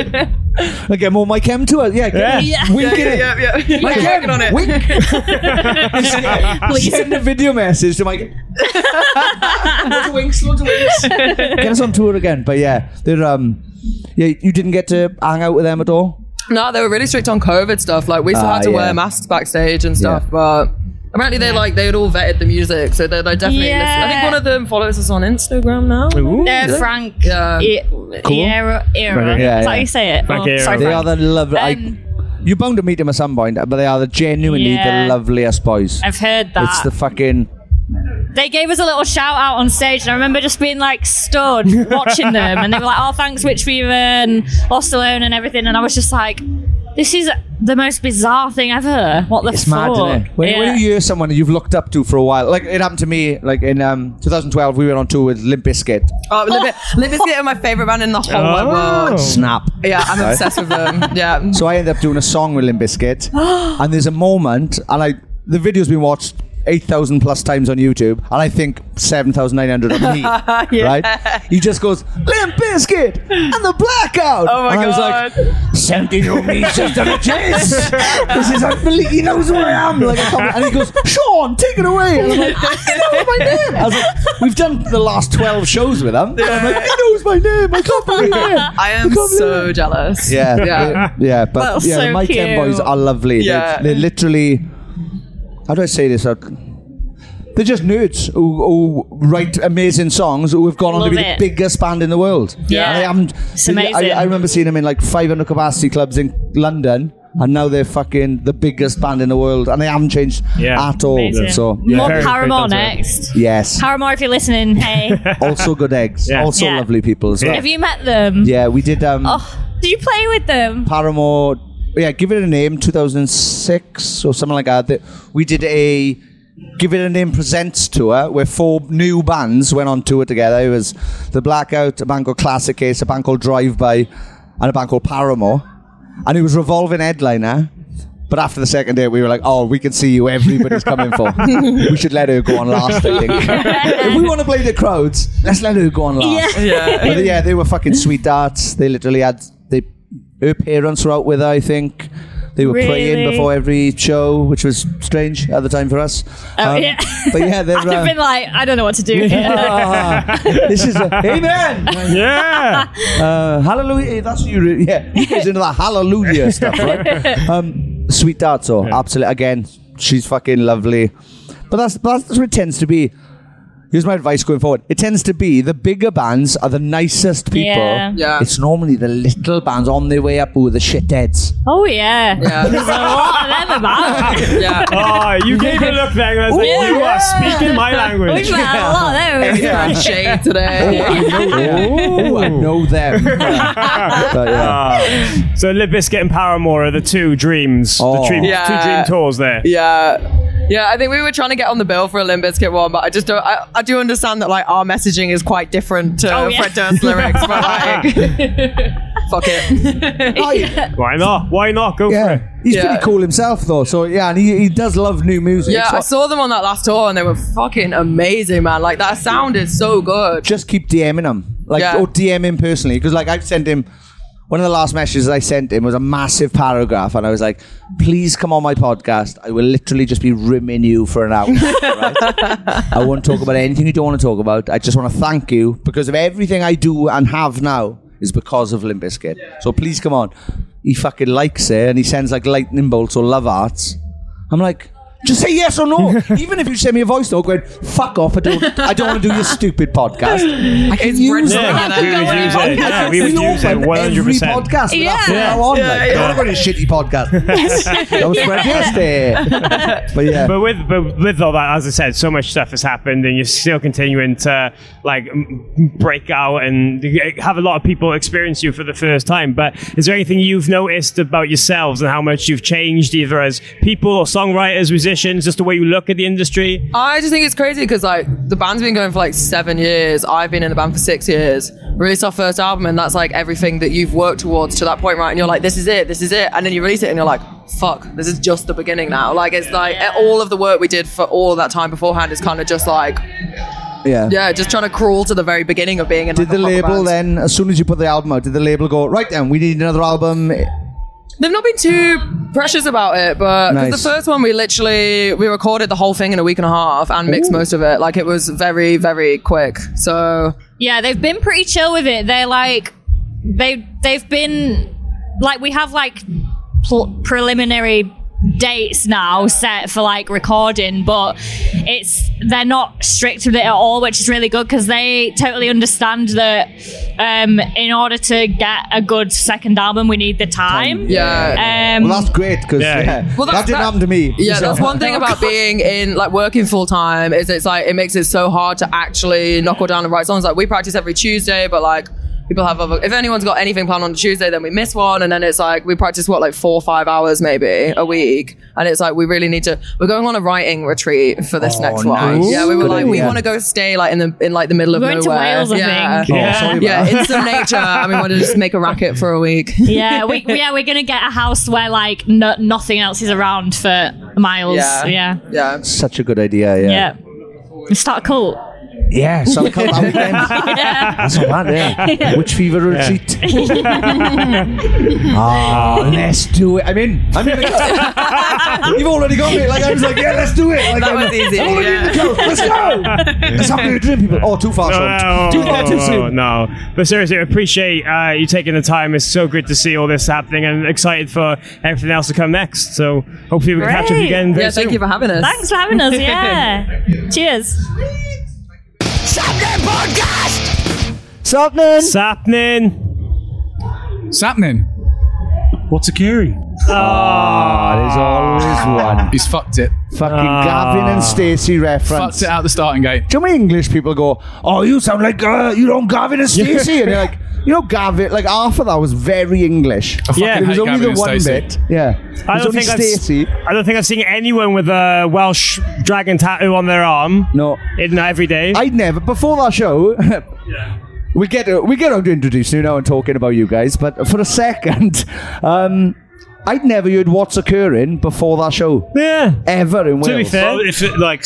got. Yeah. I get more Mike Hem to us. Yeah, yeah. yeah. Wink yeah, yeah, yeah, yeah. Mike yeah. Hem, on it. Wink. Send a video message to Mike. Loads of winks, loads of winks. Get us on tour again. But yeah, they're um, yeah. You didn't get to hang out with them at all. No, they were really strict on COVID stuff. Like, we still uh, had to yeah. wear masks backstage and stuff, yeah. but apparently they like they had all vetted the music, so they like definitely. Yeah. Listened. I think one of them follows us on Instagram now. Ooh, uh, Frank. Yeah. E- cool. Era. Era. Yeah, yeah. That's how you say it. Frank oh, Era. Sorry, Frank. They are the lovely. Um, You're bound to meet them at some point, but they are the genuinely yeah. the loveliest boys. I've heard that. It's the fucking. They gave us a little shout out on stage, and I remember just being like stood watching them, and they were like, oh thanks Witch Fever and LostAlone and everything, and I was just like, this is the most bizarre thing ever. What the it's fuck? It's mad, isn't it? When, yeah. when you hear someone you've looked up to for a while, like it happened to me, like in um, twenty twelve, we went on tour with Limp Bizkit. Oh, Limp, Limp Bizkit are my favourite band in the whole oh. wide world. Snap. Yeah, I'm right? obsessed with them. Yeah. So I ended up doing a song with Limp Bizkit, and there's a moment, and I the video's been watched eight thousand plus times on YouTube, and I think seven thousand nine hundred on me. yeah. Right? He just goes, Limp Bizkit and the Blackout! Oh my and God. I was like, seventy-two meters to the chase! This is unbelievable. He knows who I am! Like, I and he goes, Sean, take it away! And I'm like, I know my name! I was like, we've done the last twelve shows with him. Yeah. I'm like, he knows my name! I can't believe it! I am I so jealous. Yeah. Yeah, yeah but That's yeah, so the Mike Hem boys are lovely. Yeah. They're, they're literally... How do I say this? They're just nerds who, who write amazing songs who have gone on Love to be it. the biggest band in the world. Yeah, yeah. I, it's amazing. I, I remember seeing them in like five hundred capacity clubs in London. And now they're fucking the biggest band in the world, and they haven't changed yeah. at all. Amazing. So yeah. more Paramore next. Yes, Paramore, if you're listening, hey. Also good eggs. Yeah. Also yeah. lovely people as well. Have you met them? Yeah, we did. Um, oh, did you play with them? Paramore. Yeah, give it a name. two thousand six or something like that. We did a Give It a Name Presents tour where four new bands went on tour together. It was The Blackout, a band called Classic Ace, a band called Drive By, and a band called Paramore. And it was revolving headliner, but after the second day, we were like, "Oh, we can see you. Everybody's coming for. We should let her go on last." I think if we want to play the crowds, let's let her go on last. Yeah, yeah. But yeah, they were fucking sweethearts. They literally had they her parents were out with her. I think they were really? praying before every show, which was strange at the time for us. Oh um, yeah, but yeah, they've uh, been like, "I don't know what to do." Yeah. This is a, amen. Yeah, uh, hallelujah. That's what you. Re- yeah, you guys into that hallelujah stuff, right? Um, sweet darts, so yeah. absolutely. Again, she's fucking lovely, but that's that's what it tends to be. Here's my advice going forward. It tends to be the bigger bands are the nicest people. Yeah. Yeah. It's normally the little bands on their way up who are the shitheads. Oh, yeah. Yeah. There's a lot of them about. Yeah. Oh, you gave me a look there. I was Ooh, like, yeah. you are speaking my language. We've got yeah. a lot of them. Yeah. Shade today. Oh, I know, oh, I know them. But, yeah. So Limp Bizkit and Paramore are the two dreams. Oh. The dream, yeah. Two dream tours there. Yeah. Yeah, I think we were trying to get on the bill for a Limp Bizkit one, but I just don't. I, I do understand that like our messaging is quite different to oh, yeah. Fred Durst's lyrics. But like, fuck it. Oh, yeah. Why not? Why not? Go yeah. for it. He's yeah. pretty cool himself, though. So yeah, and he, he does love new music. Yeah, so I saw them on that last tour, and they were fucking amazing, man. Like that sound is so good. Just keep DMing him, like yeah. or D M him personally, because like I've sent him. One of the last messages I sent him was a massive paragraph, and I was like, please come on my podcast. I will literally just be rimming you for an hour. Right? I won't talk about anything you don't want to talk about. I just want to thank you because of everything I do and have now is because of Limp Bizkit. Yeah. So please come on. He fucking likes it, and he sends like lightning bolts or love hearts. I'm like... Just say yes or no. Even if you send me a voice note going, fuck off, I don't I don't want to do your stupid podcast. I can it's use it. Yeah, we would use it. Yeah, we would use it one hundred percent. Every podcast yeah. from now on. Yeah, like, yeah. Don't yeah. a shitty podcast. That was Fred Durst. But yeah. But with, but with all that, as I said, so much stuff has happened, and you're still continuing to like break out and have a lot of people experience you for the first time. But is there anything you've noticed about yourselves and how much you've changed either as people or songwriters, musicians? Just the way you look at the industry? I just think it's crazy because like the band's been going for like seven years, I've been in the band for six years, released our first album, and that's like everything that you've worked towards to that point, right? And you're like, this is it, this is it, and then you release it and you're like, fuck, this is just the beginning now. Like it's like all of the work we did for all that time beforehand is kind of just like yeah yeah just trying to crawl to the very beginning of being in like, did the label band. Then as soon as you put the album out, did the label go, right then we need another album? They've not been too precious about it, but nice. The first one we literally we recorded the whole thing in a week and a half and mixed Ooh. most of it. Like it was very, very quick. So yeah, they've been pretty chill with it. They're like they they've been like we have like pl- preliminary dates now set for like recording, but it's they're not strict with it at all, which is really good because they totally understand that um in order to get a good second album we need the time, time. yeah um well that's great because yeah. yeah, well, that didn't that, happen to me yeah so. That's one thing about being in like working full time is it's like it makes it so hard to actually knuckle down and write songs. Like we practice every Tuesday, but like people have other, if anyone's got anything planned on Tuesday, then we miss one. And then it's like, we practice what, like four or five hours maybe a week. And it's like, we really need to, we're going on a writing retreat for this oh, next nice. one. Yeah, we were Good like, idea. we want to go stay like in the, in like the middle of we're nowhere. Wales, yeah. I think. Yeah. Oh, yeah, in some nature. I mean, we want to just make a racket for a week. Yeah, we, yeah, we're going to get a house where like no, nothing else is around for miles. Yeah. Yeah. yeah. Such a good idea. Yeah. Yeah. Start a cult. Yeah, Summer Camp Out Weekend. That's not bad, yeah. yeah. Witch Fever Retreat. Yeah. Oh, let's do it. I'm in. I'm in the car. You've already got me. Like, I was like, yeah, let's do it. Like, that I'm, was easy. I'm already yeah. in the car. Let's go. Let's have a dream, people. Oh, too far, no, no, too far, no, too soon. No, but seriously, I appreciate uh, you taking the time. It's so good to see all this happening and excited for everything else to come next. So hopefully we can Great. catch up again very yeah, soon. Yeah, thank you for having us. Thanks for having us, yeah. Cheers. Sapnin podcast. Sapnin. Sapnin. Sapnin. What's a Kiri? Oh, there's always one. He's fucked it. Fucking oh. Gavin and Stacey reference. Fucked it out the starting gate. Do you know how many English people go, oh, you sound like uh, you know Gavin and Stacey? And they're like, you know Gavin, like half of that was very English. I yeah, it was only Gavin the one bit. Yeah, I don't, think I've, I don't think I've seen anyone with a Welsh dragon tattoo on their arm. No, in every day. I'd never before that show. yeah. We get we get on to introducing you now and talking about you guys, but for a second, um, I'd never heard what's occurring before that show. Yeah, ever in Wales. To be fair, well, if it, like,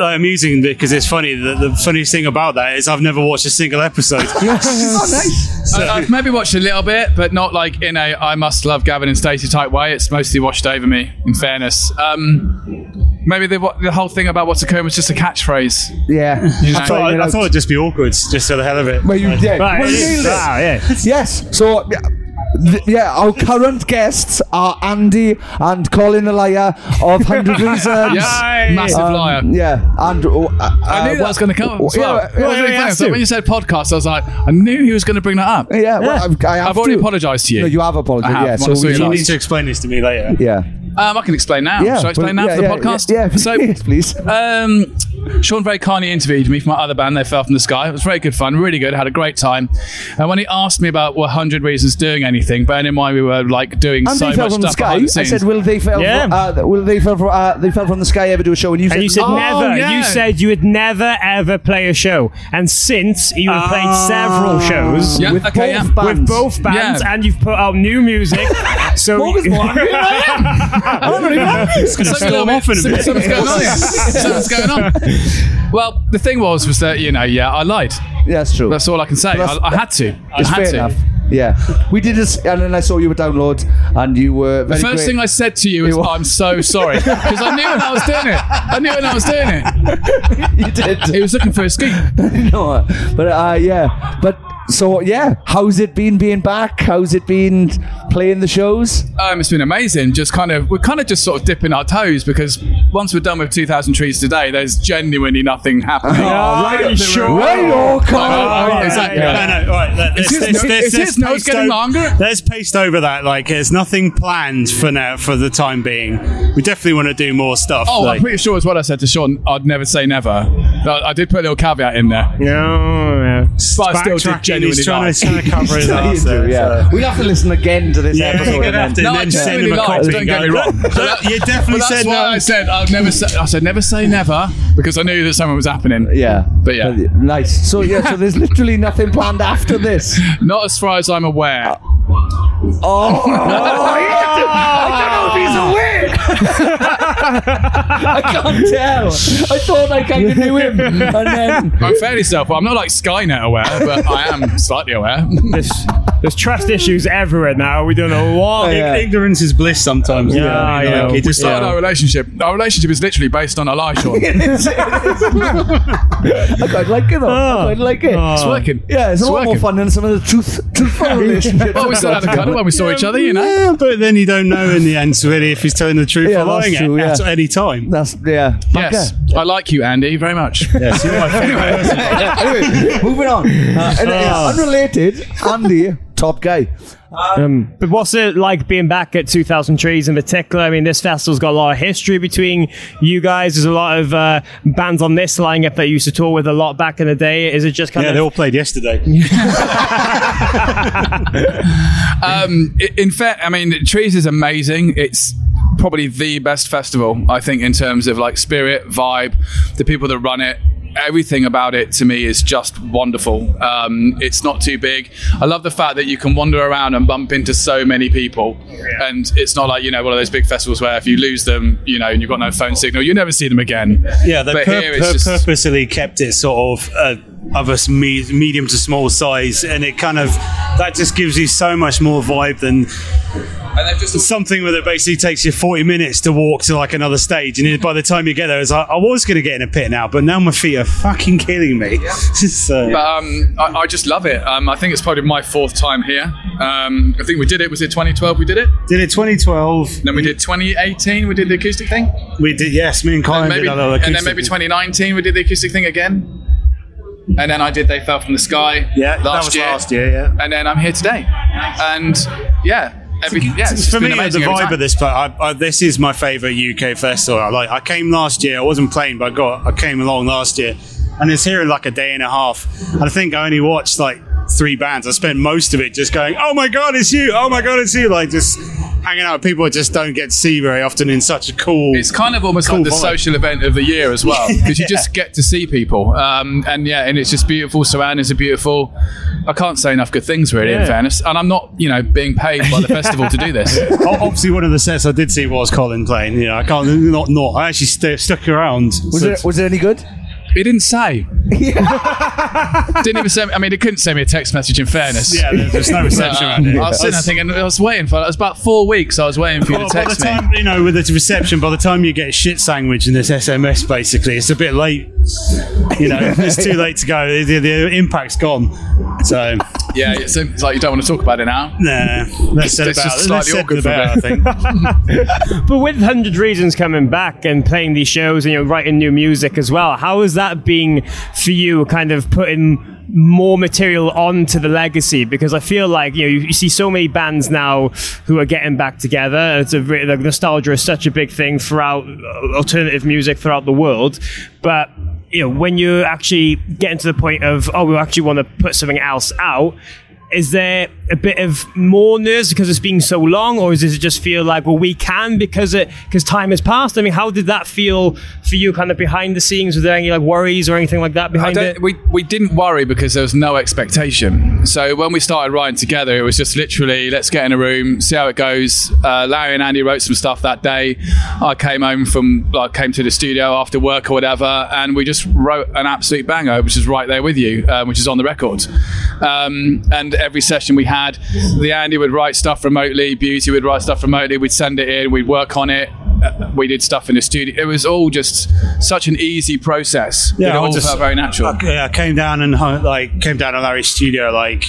I'm using it because it's funny. The, the funniest thing about that is I've never watched a single episode. Oh, nice. So. I, I've maybe watched a little bit, but not like in a I must love Gavin and Stacey type way. It's mostly washed over me, in fairness. Um, maybe the, what, the whole thing about what's occurring was just a catchphrase. Yeah. You know? I, thought, I, I thought it'd just be awkward, just for the hell of it. Well, you like, did. Right, well, you wow, yeah. Yes. So, yeah, th- yeah, our current guests are Andy and Colin the Liar of Hundred Reasons. Massive um, liar. Yeah. And, uh, I knew uh, that was going to come. Well. Yeah, yeah, well, really yeah, so when you said podcast, I was like, I knew he was going to bring that up. Yeah. Well, yeah. I, I have I've already apologised to you. No, you have apologised. Yeah. So you nice. need to explain this to me later. Yeah. Um, I can explain now. Yeah, Shall I explain well, now yeah, for the yeah, podcast? Yeah, yeah. So, yes, please. Um, Sean very kindly interviewed me for my other band, They Fell From The Sky. It was very good fun, really good, had a great time. And when he asked me about well, one hundred Reasons doing anything, bearing in mind we were like doing and so much stuff the sky, behind the scenes. I said, will They Fell, yeah. from, uh, will they fell, from, uh, they fell From The Sky ever do a show? And you said, and you said oh, never. Yeah. You said you would never, ever play a show. And since, you have uh, played several shows yeah, with, okay, both yeah. bands. with both bands, yeah. and you've put out new music. So Morgan's more angry than I am. I don't really know. It's going to storm off in a bit. Something's going on. Yeah. Something's going on. Well, the thing was, was that, you know, yeah, I lied. Yeah, that's true. That's all I can say. I, I had to. I had to. Enough. Yeah. We did this, and then I saw you were Download, and you were very The first great. thing I said to you was, oh, I'm so sorry. Because I knew when I was doing it. I knew when I was doing it. You did. He was looking for a ski. No, but, uh, yeah. But, so, yeah, how's it been being back? How's it been playing the shows? Um, it's been amazing. Just kind of, we're kind of just sort of dipping our toes because once we're done with two thousand Trees today, there's genuinely nothing happening. Oh, right, right sure. Right, oh, right, exactly. Yeah. No, no, right. Let, let's, let's, let's, let's, let's, getting longer. Let's paste over that. Like, there's nothing planned for now, for the time being. We definitely want to do more stuff. Oh, like. I'm pretty sure it's what I said to Sean. I'd never say never. I, I did put a little caveat in there. Yeah, yeah. But I still did genuinely. He's trying to, trying to cover his ass there, do, yeah. so. We'll have to listen again to this yeah, episode. You're have to no, then send him a copy. Don't get me wrong. You definitely said no. I said I've never. Say, I said never say never because I knew that something was happening. Yeah, but yeah, but, nice. So yeah, so there's literally nothing planned after this. Not as far as I'm aware. Uh, oh, oh I don't know if he's aware. I can't tell. I thought I kind of knew him, and then I'm fairly self. I'm not like Skynet aware, but I am slightly aware. There's, there's trust issues everywhere now. We don't know what. Oh, yeah. Ignorance is bliss sometimes. Yeah, yeah, yeah. Like, we just, started yeah. our relationship. Our relationship is literally based on a lie, Sean. It is, it is. I quite like it though. Oh. I quite like it. Oh. It's working. Yeah, it's, it's a lot working. more fun than some of the truth, truthful relationships. Well, we still had a cuddle when we saw yeah, each other, you know. Yeah, but then you don't know in the end, really, if he's telling the truth. Yeah, lying true, at, yeah. at any time. That's yeah. Back yes, there. I like you, Andy, very much. Yes, you're my favorite. Anyway, moving on. Uh, and, uh, unrelated, Andy, top guy. Um, um, but what's it like being back at two thousand Trees in particular? I mean, this festival's got a lot of history between you guys. There's a lot of uh, bands on this lineup that you used to tour with a lot back in the day. Is it just kind yeah, of... Yeah, they all played yesterday. um, in fact, I mean, Trees is amazing. It's probably the best festival, I think, in terms of like spirit, vibe, the people that run it. everything about it to me is just wonderful. Um, it's not too big. I love the fact that you can wander around and bump into so many people. Yeah. And it's not like, you know, one of those big festivals where if you lose them, you know, and you've got no phone signal, you never see them again. Yeah, they but pur- here it's pur- purposely just kept it sort of uh, of a me- medium to small size, and it kind of, that just gives you so much more vibe than... And just something where it basically takes you forty minutes to walk to like another stage, and by the time you get there it's like, I was going to get in a pit now, but now my feet are fucking killing me. Yeah. So. But um, I, I just love it. Um, I think it's probably my fourth time here. Um, I think we did it, was it twenty twelve we did it? Did it twenty twelve. And then we did twenty eighteen, we did the acoustic thing? We did, yes, me and Colin and maybe, did another acoustic And then maybe twenty nineteen we did the acoustic thing again. And then I did They Fell From The Sky yeah, last year. That was year. last year, yeah. And then I'm here today. And yeah. Every, yeah, for me, the vibe of this place, I, I, this is my favourite U K festival. I, like, I came last year. I wasn't playing, but I got. I came along last year, and it's here in like a day and a half. And I think I only watched like three bands. I spent most of it just going, "Oh my god, it's you! Oh my god, it's you!" Like just hanging out with people I just don't get to see very often in such a cool. It's kind of almost cool like the vibe. Social event of the year as well, because yeah. you just get to see people. Um, and yeah, and it's just beautiful. Surroundings are beautiful. I can't say enough good things, really, yeah. in fairness. And I'm not, you know, being paid by the festival to do this. Obviously, one of the sets I did see was Colin playing. You know, I can't not not. I actually st- stuck around. Was so it? Was it any good? He didn't say. Didn't even send me, I mean, he couldn't send me a text message in fairness. Yeah, there's, there's no reception around it. I was sitting there thinking, I was waiting for it. It was about four weeks I was waiting for you well, to text by the time, me. You know, with the reception, by the time you get a shit sandwich in this S M S, basically, it's a bit late. You know, it's too late to go. The, the, the impact's gone. So... Yeah, it's, it's like you don't want to talk about it now. Nah, let's set about it. Let's set about it, I think. But with Hundred Reasons coming back and playing these shows and, you know, writing new music as well, how is that being for you, kind of putting more material onto the legacy? Because I feel like, you know, you, you see so many bands now who are getting back together, and it's a really, like, nostalgia is such a big thing throughout alternative music throughout the world, but you know, when you're actually getting to the point of, oh, we actually want to put something else out, is there a bit of more nerves because it's been so long, or does it just feel like, well, we can because it because time has passed? I mean, how did that feel for you, kind of behind the scenes? Were there any like worries or anything like that behind it? We we didn't worry because there was no expectation. So when we started writing together, it was just literally, let's get in a room, see how it goes. Uh, Larry and Andy wrote some stuff that day. I came home from, like, came to the studio after work or whatever, and we just wrote an absolute banger, which is Right There With You, uh, which is on the record. Um, and every session we had, the Andy would write stuff remotely, Beauty would write stuff remotely, we'd send it in, we'd work on it, we did stuff in the studio. It was all just such an easy process. Yeah, it all just felt very natural. I, I came down and like came down to Larry's studio like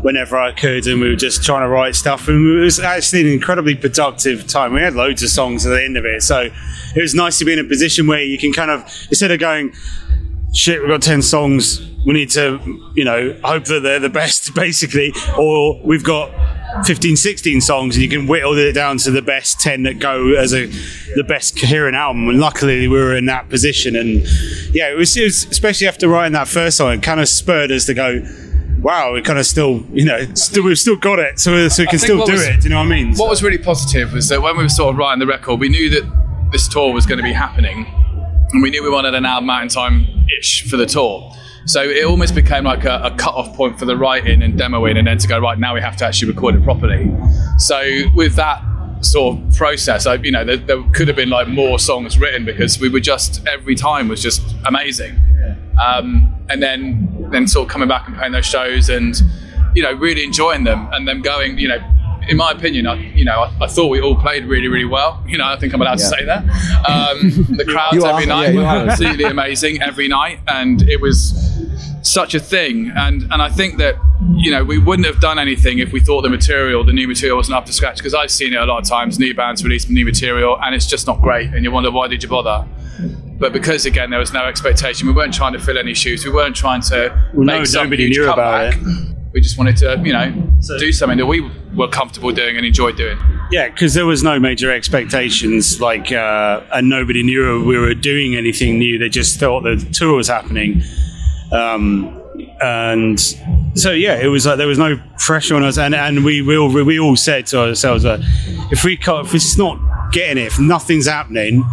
whenever I could, and we were just trying to write stuff, and it was actually an incredibly productive time. We had loads of songs at the end of it, so it was nice to be in a position where you can kind of, instead of going, shit, we've got ten songs, we need to, you know, hope that they're the best, basically, or we've got fifteen, sixteen songs, and you can whittle it down to the best ten that go as a the best coherent album. And luckily we were in that position, and yeah, it was, it was especially after writing that first song, it kind of spurred us to go, wow, we kind of still, you know, still, we've still got it, so, so we can still do was, it, do you know what I mean? What so. was really positive was that when we were sort of writing the record, we knew that this tour was going to be happening, and we knew we wanted an album out in time-ish for the tour. So it almost became like a, a cut-off point for the writing and demoing, and then to go, right, now we have to actually record it properly. So with that sort of process, I, you know, there, there could have been like more songs written, because we were just, every time was just amazing. Um, and then, then sort of coming back and playing those shows and, you know, really enjoying them, and them going, you know, in my opinion, I, you know, I, I thought we all played really, really well. You know, I think I'm allowed yeah. to say that. Um, the crowds you every are, night yeah, were absolutely amazing every night, and it was such a thing. And and I think that, you know, we wouldn't have done anything if we thought the material, the new material, wasn't up to scratch. Because I've seen it a lot of times. New bands release new material, and it's just not great. And you wonder, why did you bother? But because, again, there was no expectation. We weren't trying to fill any shoes. We weren't trying to well, make no, some huge comeback. We just wanted to, you know, so, do something that we were comfortable doing and enjoyed doing. Yeah, because there was no major expectations, like, uh, and nobody knew we were doing anything new. They just thought the tour was happening. Um, and so, yeah, it was like there was no pressure on us. And, and we, we, all, we all said to ourselves, uh, if, we can't, if it's not getting it, if nothing's happening,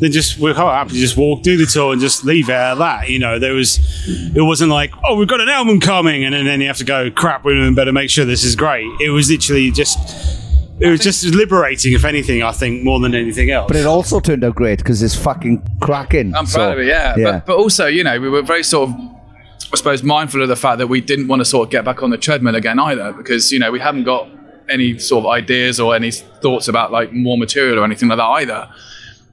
then just we're quite happy to just walk through the tour and just leave it at that. You know, there was, it wasn't like, oh, we've got an album coming, and then you have to go, crap, we better make sure this is great. It was literally just, it was just liberating, if anything, I think, more than anything else. But it also turned out great because it's fucking cracking. I'm so proud of it, yeah. yeah. But, but also, you know, we were very sort of, I suppose, mindful of the fact that we didn't want to sort of get back on the treadmill again either, because, you know, we haven't got any sort of ideas or any thoughts about like more material or anything like that either.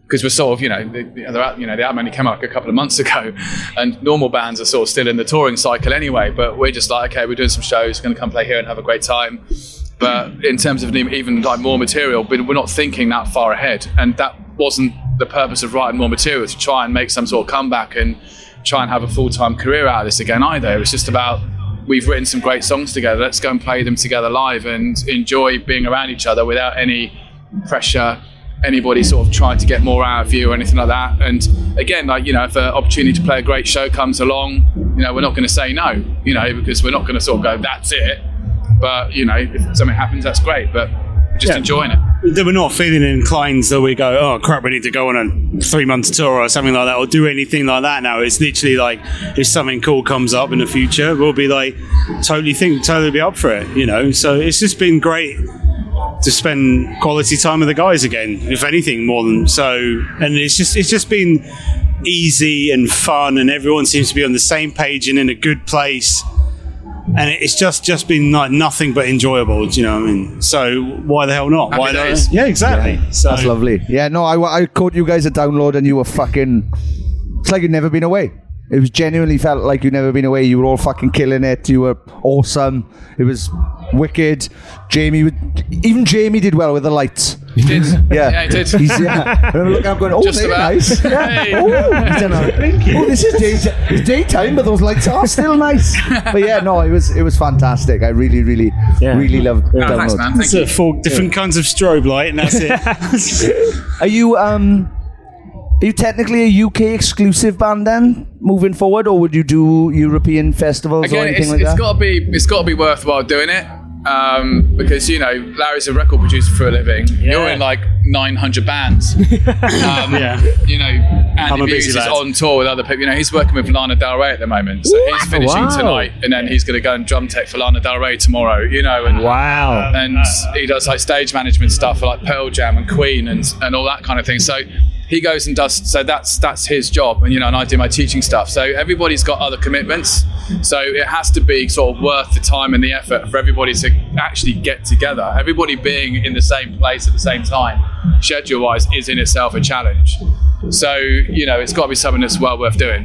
Because we're sort of, you know, the, the other, you know, the album only came out like a couple of months ago, and normal bands are sort of still in the touring cycle anyway. But we're just like, okay, we're doing some shows, going to come play here and have a great time. But in terms of even like more material, we're not thinking that far ahead, and that wasn't the purpose of writing more material, to try and make some sort of comeback and try and have a full-time career out of this again either. It was just about, we've written some great songs together, let's go and play them together live and enjoy being around each other without any pressure, anybody sort of trying to get more out of you or anything like that. And again, like, you know, if an opportunity to play a great show comes along, you know, we're not going to say no, you know, because we're not going to sort of go, that's it. But, you know, if something happens, that's great, but just yeah. enjoying it. We're not feeling inclined that we go, oh crap, we need to go on a three month tour or something like that, or do anything like that now. It's literally like, if something cool comes up in the future, we'll be like, totally think, totally be up for it, you know? So it's just been great to spend quality time with the guys again, if anything, more than so. And it's just, it's just been easy and fun, and everyone seems to be on the same page and in a good place. And it's just, just been like nothing but enjoyable, do you know what I mean? So why the hell not? Happy why days. Not? Yeah, exactly. Yeah, so. That's lovely. Yeah, no, I, I caught you guys at Download and you were fucking... It's like you'd never been away. It was genuinely felt like you'd never been away. You were all fucking killing it. You were awesome. It was wicked. Jamie, would, even Jamie did well with the lights. He did. Yeah, yeah he did. He's, yeah. And I'm looking, I'm going, oh, they're nice. Yeah. Hey. Oh, oh, this is daytime. It's daytime, but those lights are still nice. But yeah, no, it was it was fantastic. I really, really, yeah. really loved no, Download. Thanks, man. Thank so you. Four different yeah. kinds of strobe light, and that's it. Are you... um? Are you technically a U K exclusive band then, moving forward, or would you do European festivals Again, or anything it's, like it's that? Gotta be, it's got to be worthwhile doing it, um, because, you know, Larry's a record producer for a living. Yeah. You're in like nine hundred bands. um, yeah. You know, Andy Muse is on tour with other people. You know, he's working with Lana Del Rey at the moment, so what? he's finishing wow. tonight, and then he's going to go and drum tech for Lana Del Rey tomorrow, you know. And, wow. Um, and uh, he does like stage management stuff for like Pearl Jam and Queen and, and all that kind of thing. So... He goes and does, so that's that's his job, and you know, and I do my teaching stuff. So everybody's got other commitments, so it has to be sort of worth the time and the effort for everybody to actually get together. Everybody being in the same place at the same time, schedule-wise, is in itself a challenge. So, you know, it's got to be something that's well worth doing.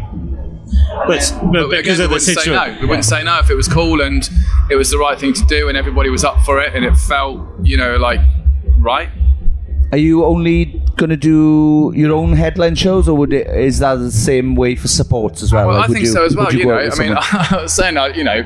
But, but, but because again, we wouldn't say no. We yeah. wouldn't say no if it was cool and it was the right thing to do, and everybody was up for it, and it felt, you know, like right. Are you only going to do your own headline shows, or would it, is that the same way for supports as well? Well, like, I think you, so as well. You, you know, I mean, I was saying, you know,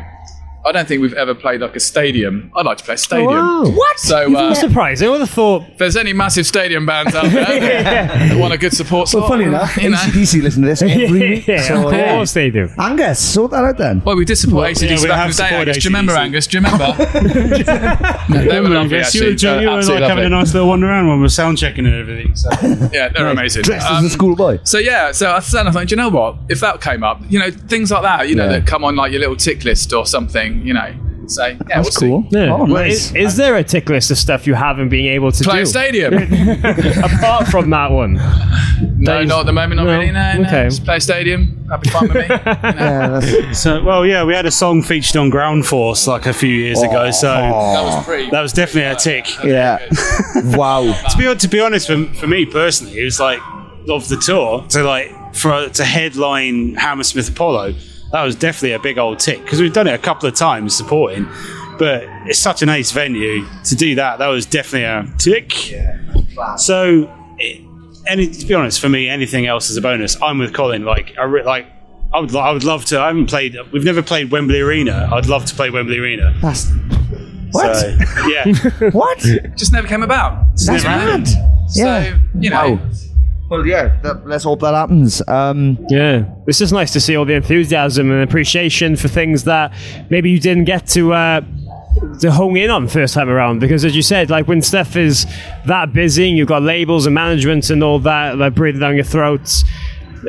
I don't think we've ever played like a stadium. I'd like to play a stadium. Oh, wow. What? So you uh, surprised. I would have thought if there's any massive stadium bands out there yeah. that want a good support. Well, funny enough, you know? A C D C listen to this every week. Yeah, so, of yeah. course they do. Angus, sort that out then. Well, we did support well, A C D C yeah, back in the day. Angus, do you remember Angus? Do you remember? no, they were lovely. Actually, you were, you were like lovely. having a nice little wander around when we were sound checking and everything. So. yeah, they're right. amazing. Dressed um, as a schoolboy. So yeah, so I said, I thought, do you know what? If that came up, you know, things like that, you know, that come on like your little tick list or something. You know, so yeah, that's we'll cool. See. Yeah. Oh, nice. is, is there a tick list of stuff you haven't been able to play do? Play a stadium, apart from that one. No, that is, not at the moment. Not no. really. No, no. Okay. Just play a stadium. That'd be fun with me. No. Yeah, that's... So, well, yeah, we had a song featured on Ground Force like a few years oh, ago. So oh. that was pretty. That was definitely a tick. Yeah. Wow. To be to be honest, for for me personally, it was like of the tour to like for to headline Hammersmith Apollo. That was definitely a big old tick because we've done it a couple of times supporting, but it's such an ace venue to do that. That was definitely a tick. Yeah, wow. So, it, any, to be honest, for me, anything else is a bonus. I'm with Colin. Like, I re- like, I would, I would love to. I haven't played. We've never played Wembley Arena. I'd love to play Wembley Arena. That's what? So, yeah. What? Just never came about. Just That's mad. So, yeah. You know. Wow. Well, yeah, that, let's hope that happens. Um, yeah. It's just nice to see all the enthusiasm and appreciation for things that maybe you didn't get to uh, to hone in on first time around, because as you said, like when stuff is that busy and you've got labels and management and all that, like breathing down your throats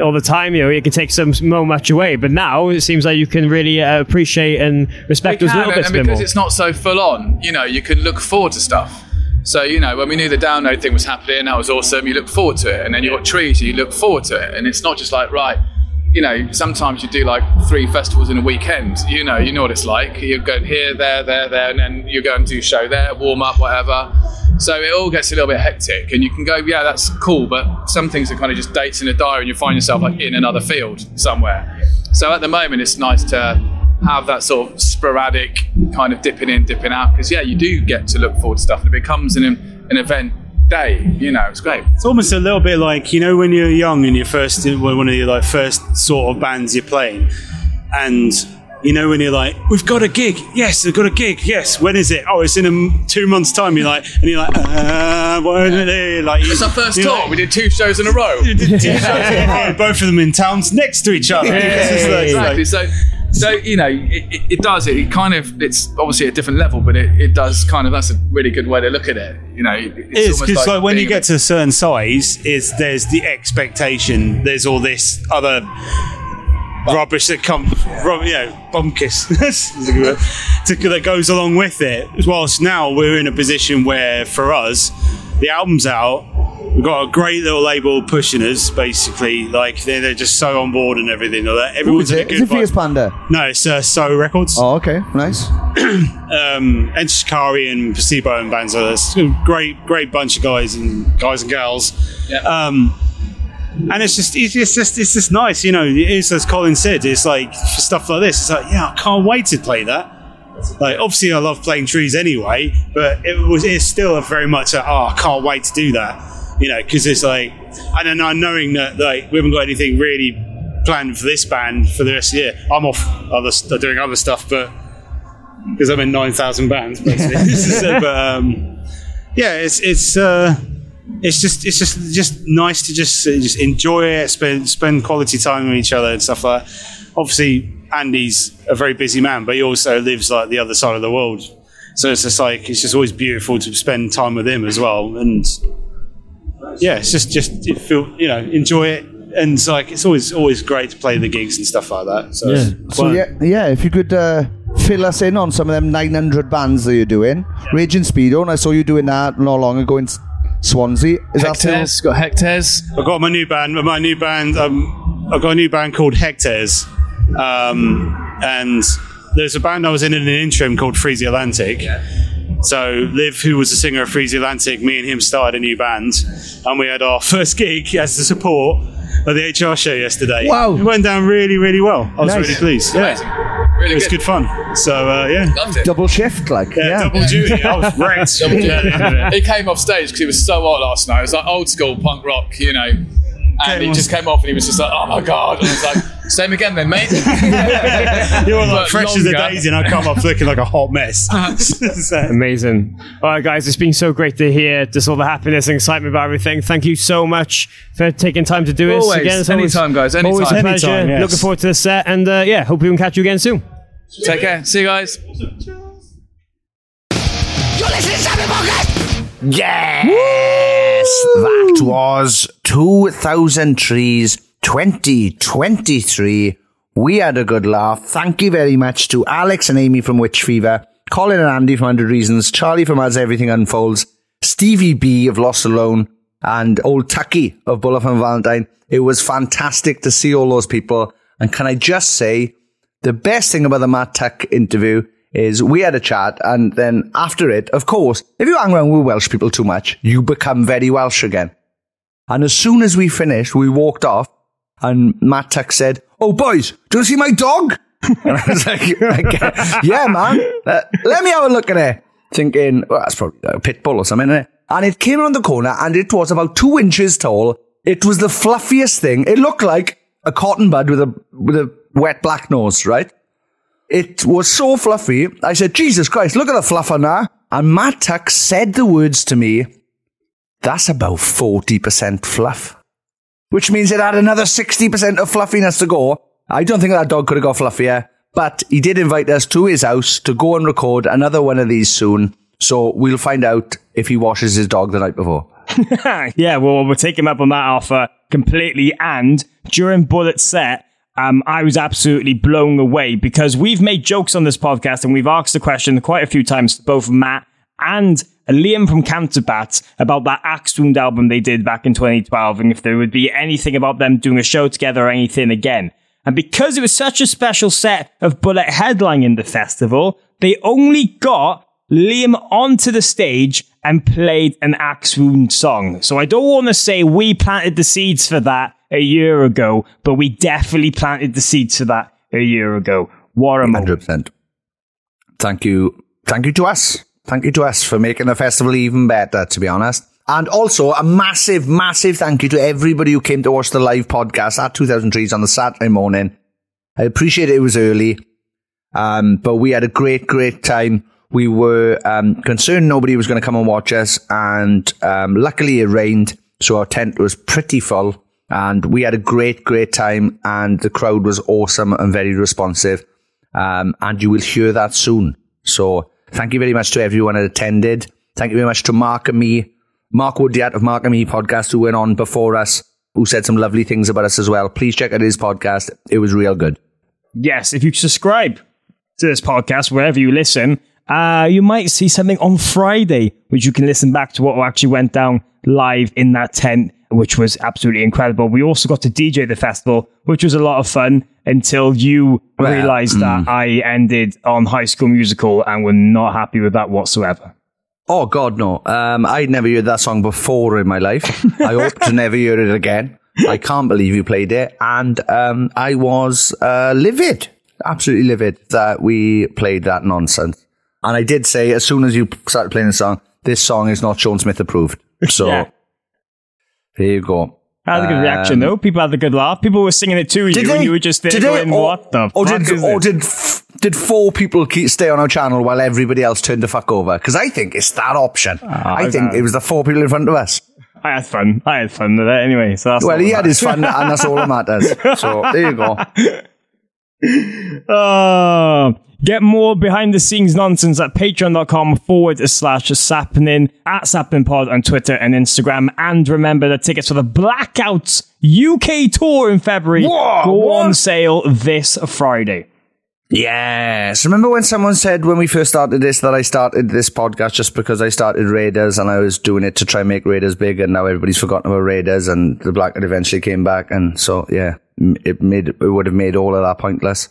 all the time, you know, it can take some so much away. But now it seems like you can really uh, appreciate and respect those little bits a bit more. And because it's not so full on, you know, you can look forward to stuff. So, you know, when we knew the download thing was happening, that was awesome, you look forward to it. And then you've got Trees, you look forward to it. And it's not just like, right, you know, sometimes you do like three festivals in a weekend, you know, you know what it's like. You're going here, there, there, there, and then you go and do a show there, warm up, whatever. So it all gets a little bit hectic and you can go, yeah, that's cool, but some things are kind of just dates in a diary and you find yourself like in another field somewhere. So at the moment, it's nice to have that sort of sporadic kind of dipping in, dipping out, because yeah, you do get to look forward to stuff and it becomes an an event day, you know. It's great. It's almost a little bit like, you know, when you're young and you're first in one of your like first sort of bands you're playing, and you know when you're like, we've got a gig, yes, we've got a gig, yes, when is it? Oh, it's in a, two months' time. You're like, and you're like, uh, what yeah. are like, it's our first tour. Like, we did two shows in a row. We did two shows in a row, both of them in towns next to each other. Yeah, yeah, yeah, exactly. So. So, you know, it, it does, it kind of, it's obviously a different level, but it, it does kind of, that's a really good way to look at it. You know, it's it is, because like, like when you get to a certain size, is there's the expectation, there's all this other Bum- rubbish that comes, yeah. rub, you know, bumpkiss that goes along with it. Whilst now we're in a position where for us, the album's out, we've got a great little label pushing us, basically. Like, they're, they're just so on board and everything. Like, everyone's in a good vibe. Is it Fierce Panda? No, it's uh, So Records. Oh, okay. Nice. um, and Shikari and Placebo and bands like this. It's a great, great bunch of guys and guys and girls. Yeah. Um, and it's just, it's just, it's just nice, you know. It is, as Colin said, it's like, for stuff like this, it's like, yeah, I can't wait to play that. Like, obviously, I love playing Trees anyway, but it was, it's still a very much a, oh, I can't wait to do that. You know, because it's like, and then I'm knowing that like we haven't got anything really planned for this band for the rest of the year. I'm off other st- doing other stuff, but because I'm in nine thousand bands, basically. so, but um, yeah, it's it's uh, it's just it's just just nice to just just enjoy it, spend spend quality time with each other and stuff like that. Obviously, Andy's a very busy man, but he also lives like the other side of the world, so it's just like it's just always beautiful to spend time with him as well. And yeah, it's just, just it feel, you know, enjoy it. And it's like, it's always always great to play the gigs and stuff like that. So, yeah, so yeah, yeah, if you could uh, fill us in on some of them nine hundred bands that you're doing. Yeah. Raging Speedo, and I saw you doing that not long ago in Swansea. Is Hectares, that got Hectares. I've got my new band, my new band, um, I've got a new band called Hectares. Um, and there's a band I was in in an interim called Freezy Atlantic. Yeah. So Liv, who was the singer of Freezy Atlantic, me and him started a new band, and we had our first gig as the support at the H R show yesterday. Wow! It went down really, really well. I was nice. really pleased. Yeah, yeah. Really it was good. good fun. So uh, yeah, loved it. Double shift, like yeah, yeah. double yeah. duty. I was wrecked. Double duty. He came off stage because it was so hot last night. It was like old school punk rock, you know. And came he just came off and he was just like, oh my God. And I was like, same again then, mate. You were like fresh as a daisy and I come off looking like a hot mess. So. Amazing. All right, guys, it's been so great to hear just all the happiness and excitement about everything. Thank you so much for taking time to do this always, again. It's anytime, always, guys. Anytime. Always a pleasure. Anytime, yes. Looking forward to the set. And uh, yeah, hope we can catch you again soon. Take care. See you guys. You're listening to Sammy Podcast. Yeah. Woo! Yes, that was two thousand Trees twenty twenty-three. We had a good laugh. Thank you very much to Alex and Amy from Witch Fever, Colin and Andy from Hundred Reasons, Charlie from As Everything Unfolds, Stevie B of LostAlone, and Old Tucky of Bullet for My Valentine. It was fantastic to see all those people. And can I just say, the best thing about the Matt Tuck interview is we had a chat, and then after it, of course, if you hang around with Welsh people too much, you become very Welsh again. And as soon as we finished, we walked off, and Matt Tuck said, oh, boys, do you want to see my dog? And I was like, yeah, man, uh, let me have a look at it. Thinking, well, that's probably a pit bull or something, isn't it? And it came around the corner, and it was about two inches tall. It was the fluffiest thing. It looked like a cotton bud with a, with a wet black nose, right? It was so fluffy. I said, Jesus Christ, look at the fluff on that. And Matt Tuck said the words to me, that's about forty percent fluff, which means it had another sixty percent of fluffiness to go. I don't think that dog could have got fluffier, But he did invite us to his house to go and record another one of these soon. So we'll find out if he washes his dog the night before. Yeah, well, we'll take him up on that offer completely. And during Bullet's set, um, I was absolutely blown away because we've made jokes on this podcast and we've asked the question quite a few times to both Matt and Liam from Counterbat about that Axe Wound album they did back in twenty twelve and if there would be anything about them doing a show together or anything again. And because it was such a special set of Bullet headlining the festival, they only got Liam onto the stage and played an Axe Wound song. So I don't want to say we planted the seeds for that a year ago, but we definitely planted the seeds for that a year ago. What a moment. one hundred percent. Thank you. Thank you to us. Thank you to us for making the festival even better, to be honest. And also a massive, massive thank you to everybody who came to watch the live podcast at two thousand Trees on the Saturday morning. I appreciate it was early, um, but we had a great, great time. We were um, concerned nobody was going to come and watch us, and um, luckily it rained, so our tent was pretty full, and we had a great, great time, and the crowd was awesome and very responsive, um, and you will hear that soon. So thank you very much to everyone that attended. Thank you very much to Mark and me. Mark Woodyatt of Mark and Me podcast, who went on before us, who said some lovely things about us as well. Please check out his podcast. It was real good. Yes, if you subscribe to this podcast, wherever you listen, uh, you might see something on Friday, which you can listen back to what actually went down live in that tent, which was absolutely incredible. We also got to D J the festival, which was a lot of fun until you well, realised mm. that I ended on High School Musical and were not happy with that whatsoever. Oh, God, no. Um, I'd never heard that song before in my life. I hope to never hear it again. I can't believe you played it. And um, I was uh, livid, absolutely livid that we played that nonsense. And I did say, as soon as you started playing the song, this song is not Sean Smith approved. So yeah. There you go. I had a good um, reaction, though. People had a good laugh. People were singing it to you, they, and you were just there going, they, or, what the or fuck did, is Or did, f- did four people keep, stay on our channel while everybody else turned the fuck over? Because I think it's that option. Oh, I, I think it was the four people in front of us. I had fun. I had fun with it anyway. So that's well, he had his fun, and that's all that matters. So, there you go. Uh, get more behind-the-scenes nonsense at patreon.com forward slash Sappening, at SappenPod on Twitter and Instagram. And remember, the tickets for the Blackout U K tour in February Whoa, go what? on sale this Friday. Yes. Remember when someone said when we first started this that I started this podcast just because I started Raiders and I was doing it to try and make Raiders big, and now everybody's forgotten about Raiders and the Blackout eventually came back, and so, yeah, it, made, it would have made all of that pointless.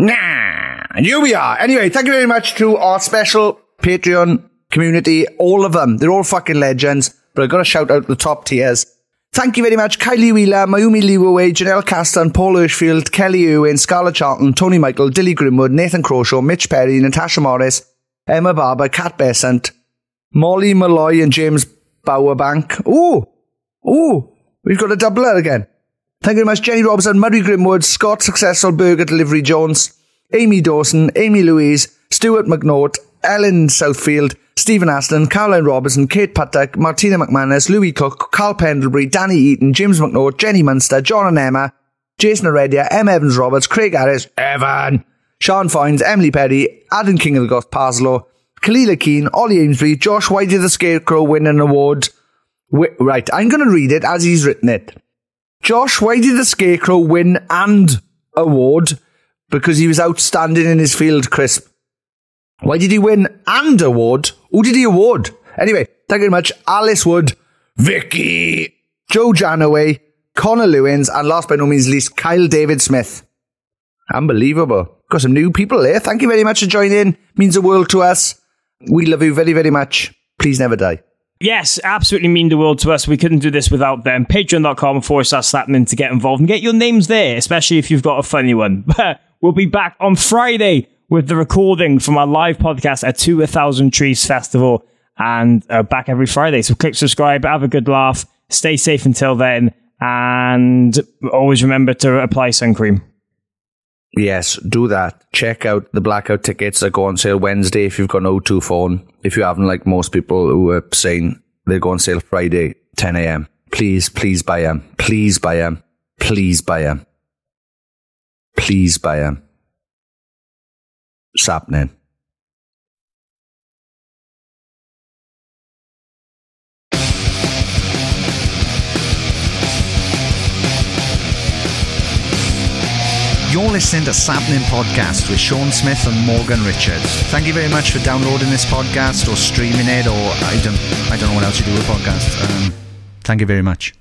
Nah, and here we are. Anyway, thank you very much to our special Patreon community. All of them. They're all fucking legends, but I've got to shout out the top tiers. Thank you very much. Kylie Wheeler, Mayumi Leeway, Janelle Castan, Paul Hirschfield, Kelly Irwin, Scarlett Charlton, Tony Michael, Dilly Grimwood, Nathan Croshaw, Mitch Perry, Natasha Morris, Emma Barber, Kat Besant, Molly Malloy and James Bowerbank. Ooh, ooh, we've got a doubler again. Thank you very much, Jenny Robson, Murray Grimwood, Scott Successful Burger Delivery Jones, Amy Dawson, Amy Louise, Stuart McNaught, Ellen Southfield, Stephen Aston, Caroline Robertson, Kate Patak, Martina McManus, Louis Cook, Carl Pendlebury, Danny Eaton, James McNaught, Jenny Munster, John and Emma, Jason Heredia, M. Evans-Roberts, Craig Harris, Evan, Sean Foynes, Emily Perry, Adam King of the Goth Parslow, Kalila Keane, Ollie Amesbury, Josh, why did the Scarecrow win an award? Wait, right, I'm going to read it as he's written it. Josh, why did the Scarecrow win an award? Because he was outstanding in his field, Crisp. Why did he win an award? Who did he award? Anyway, thank you very much. Alice Wood, Vicky, Joe Janaway, Connor Lewins, and last but not least, least, Kyle David Smith. Unbelievable. Got some new people there. Thank you very much for joining. Means the world to us. We love you very, very much. Please never die. Yes, absolutely mean the world to us. We couldn't do this without them. Patreon.com forward slash Slapman to get involved and get your names there, especially if you've got a funny one. But we'll be back on Friday with the recording from our live podcast at two thousand Trees Festival, and uh, back every Friday. So click subscribe, have a good laugh, stay safe until then, and always remember to apply sun cream. Yes, do that. Check out the Blackout tickets that go on sale Wednesday if you've got an O two phone. If you haven't, like most people who are saying, they go on sale Friday, ten a.m. Please, please buy them. Please buy them. Please buy them. Please buy them. It's happening. You're listening to Sapnin Podcast with Sean Smith and Morgan Richards. Thank you very much for downloading this podcast or streaming it, or I don't I don't know what else you do with podcasts. Um, thank you very much.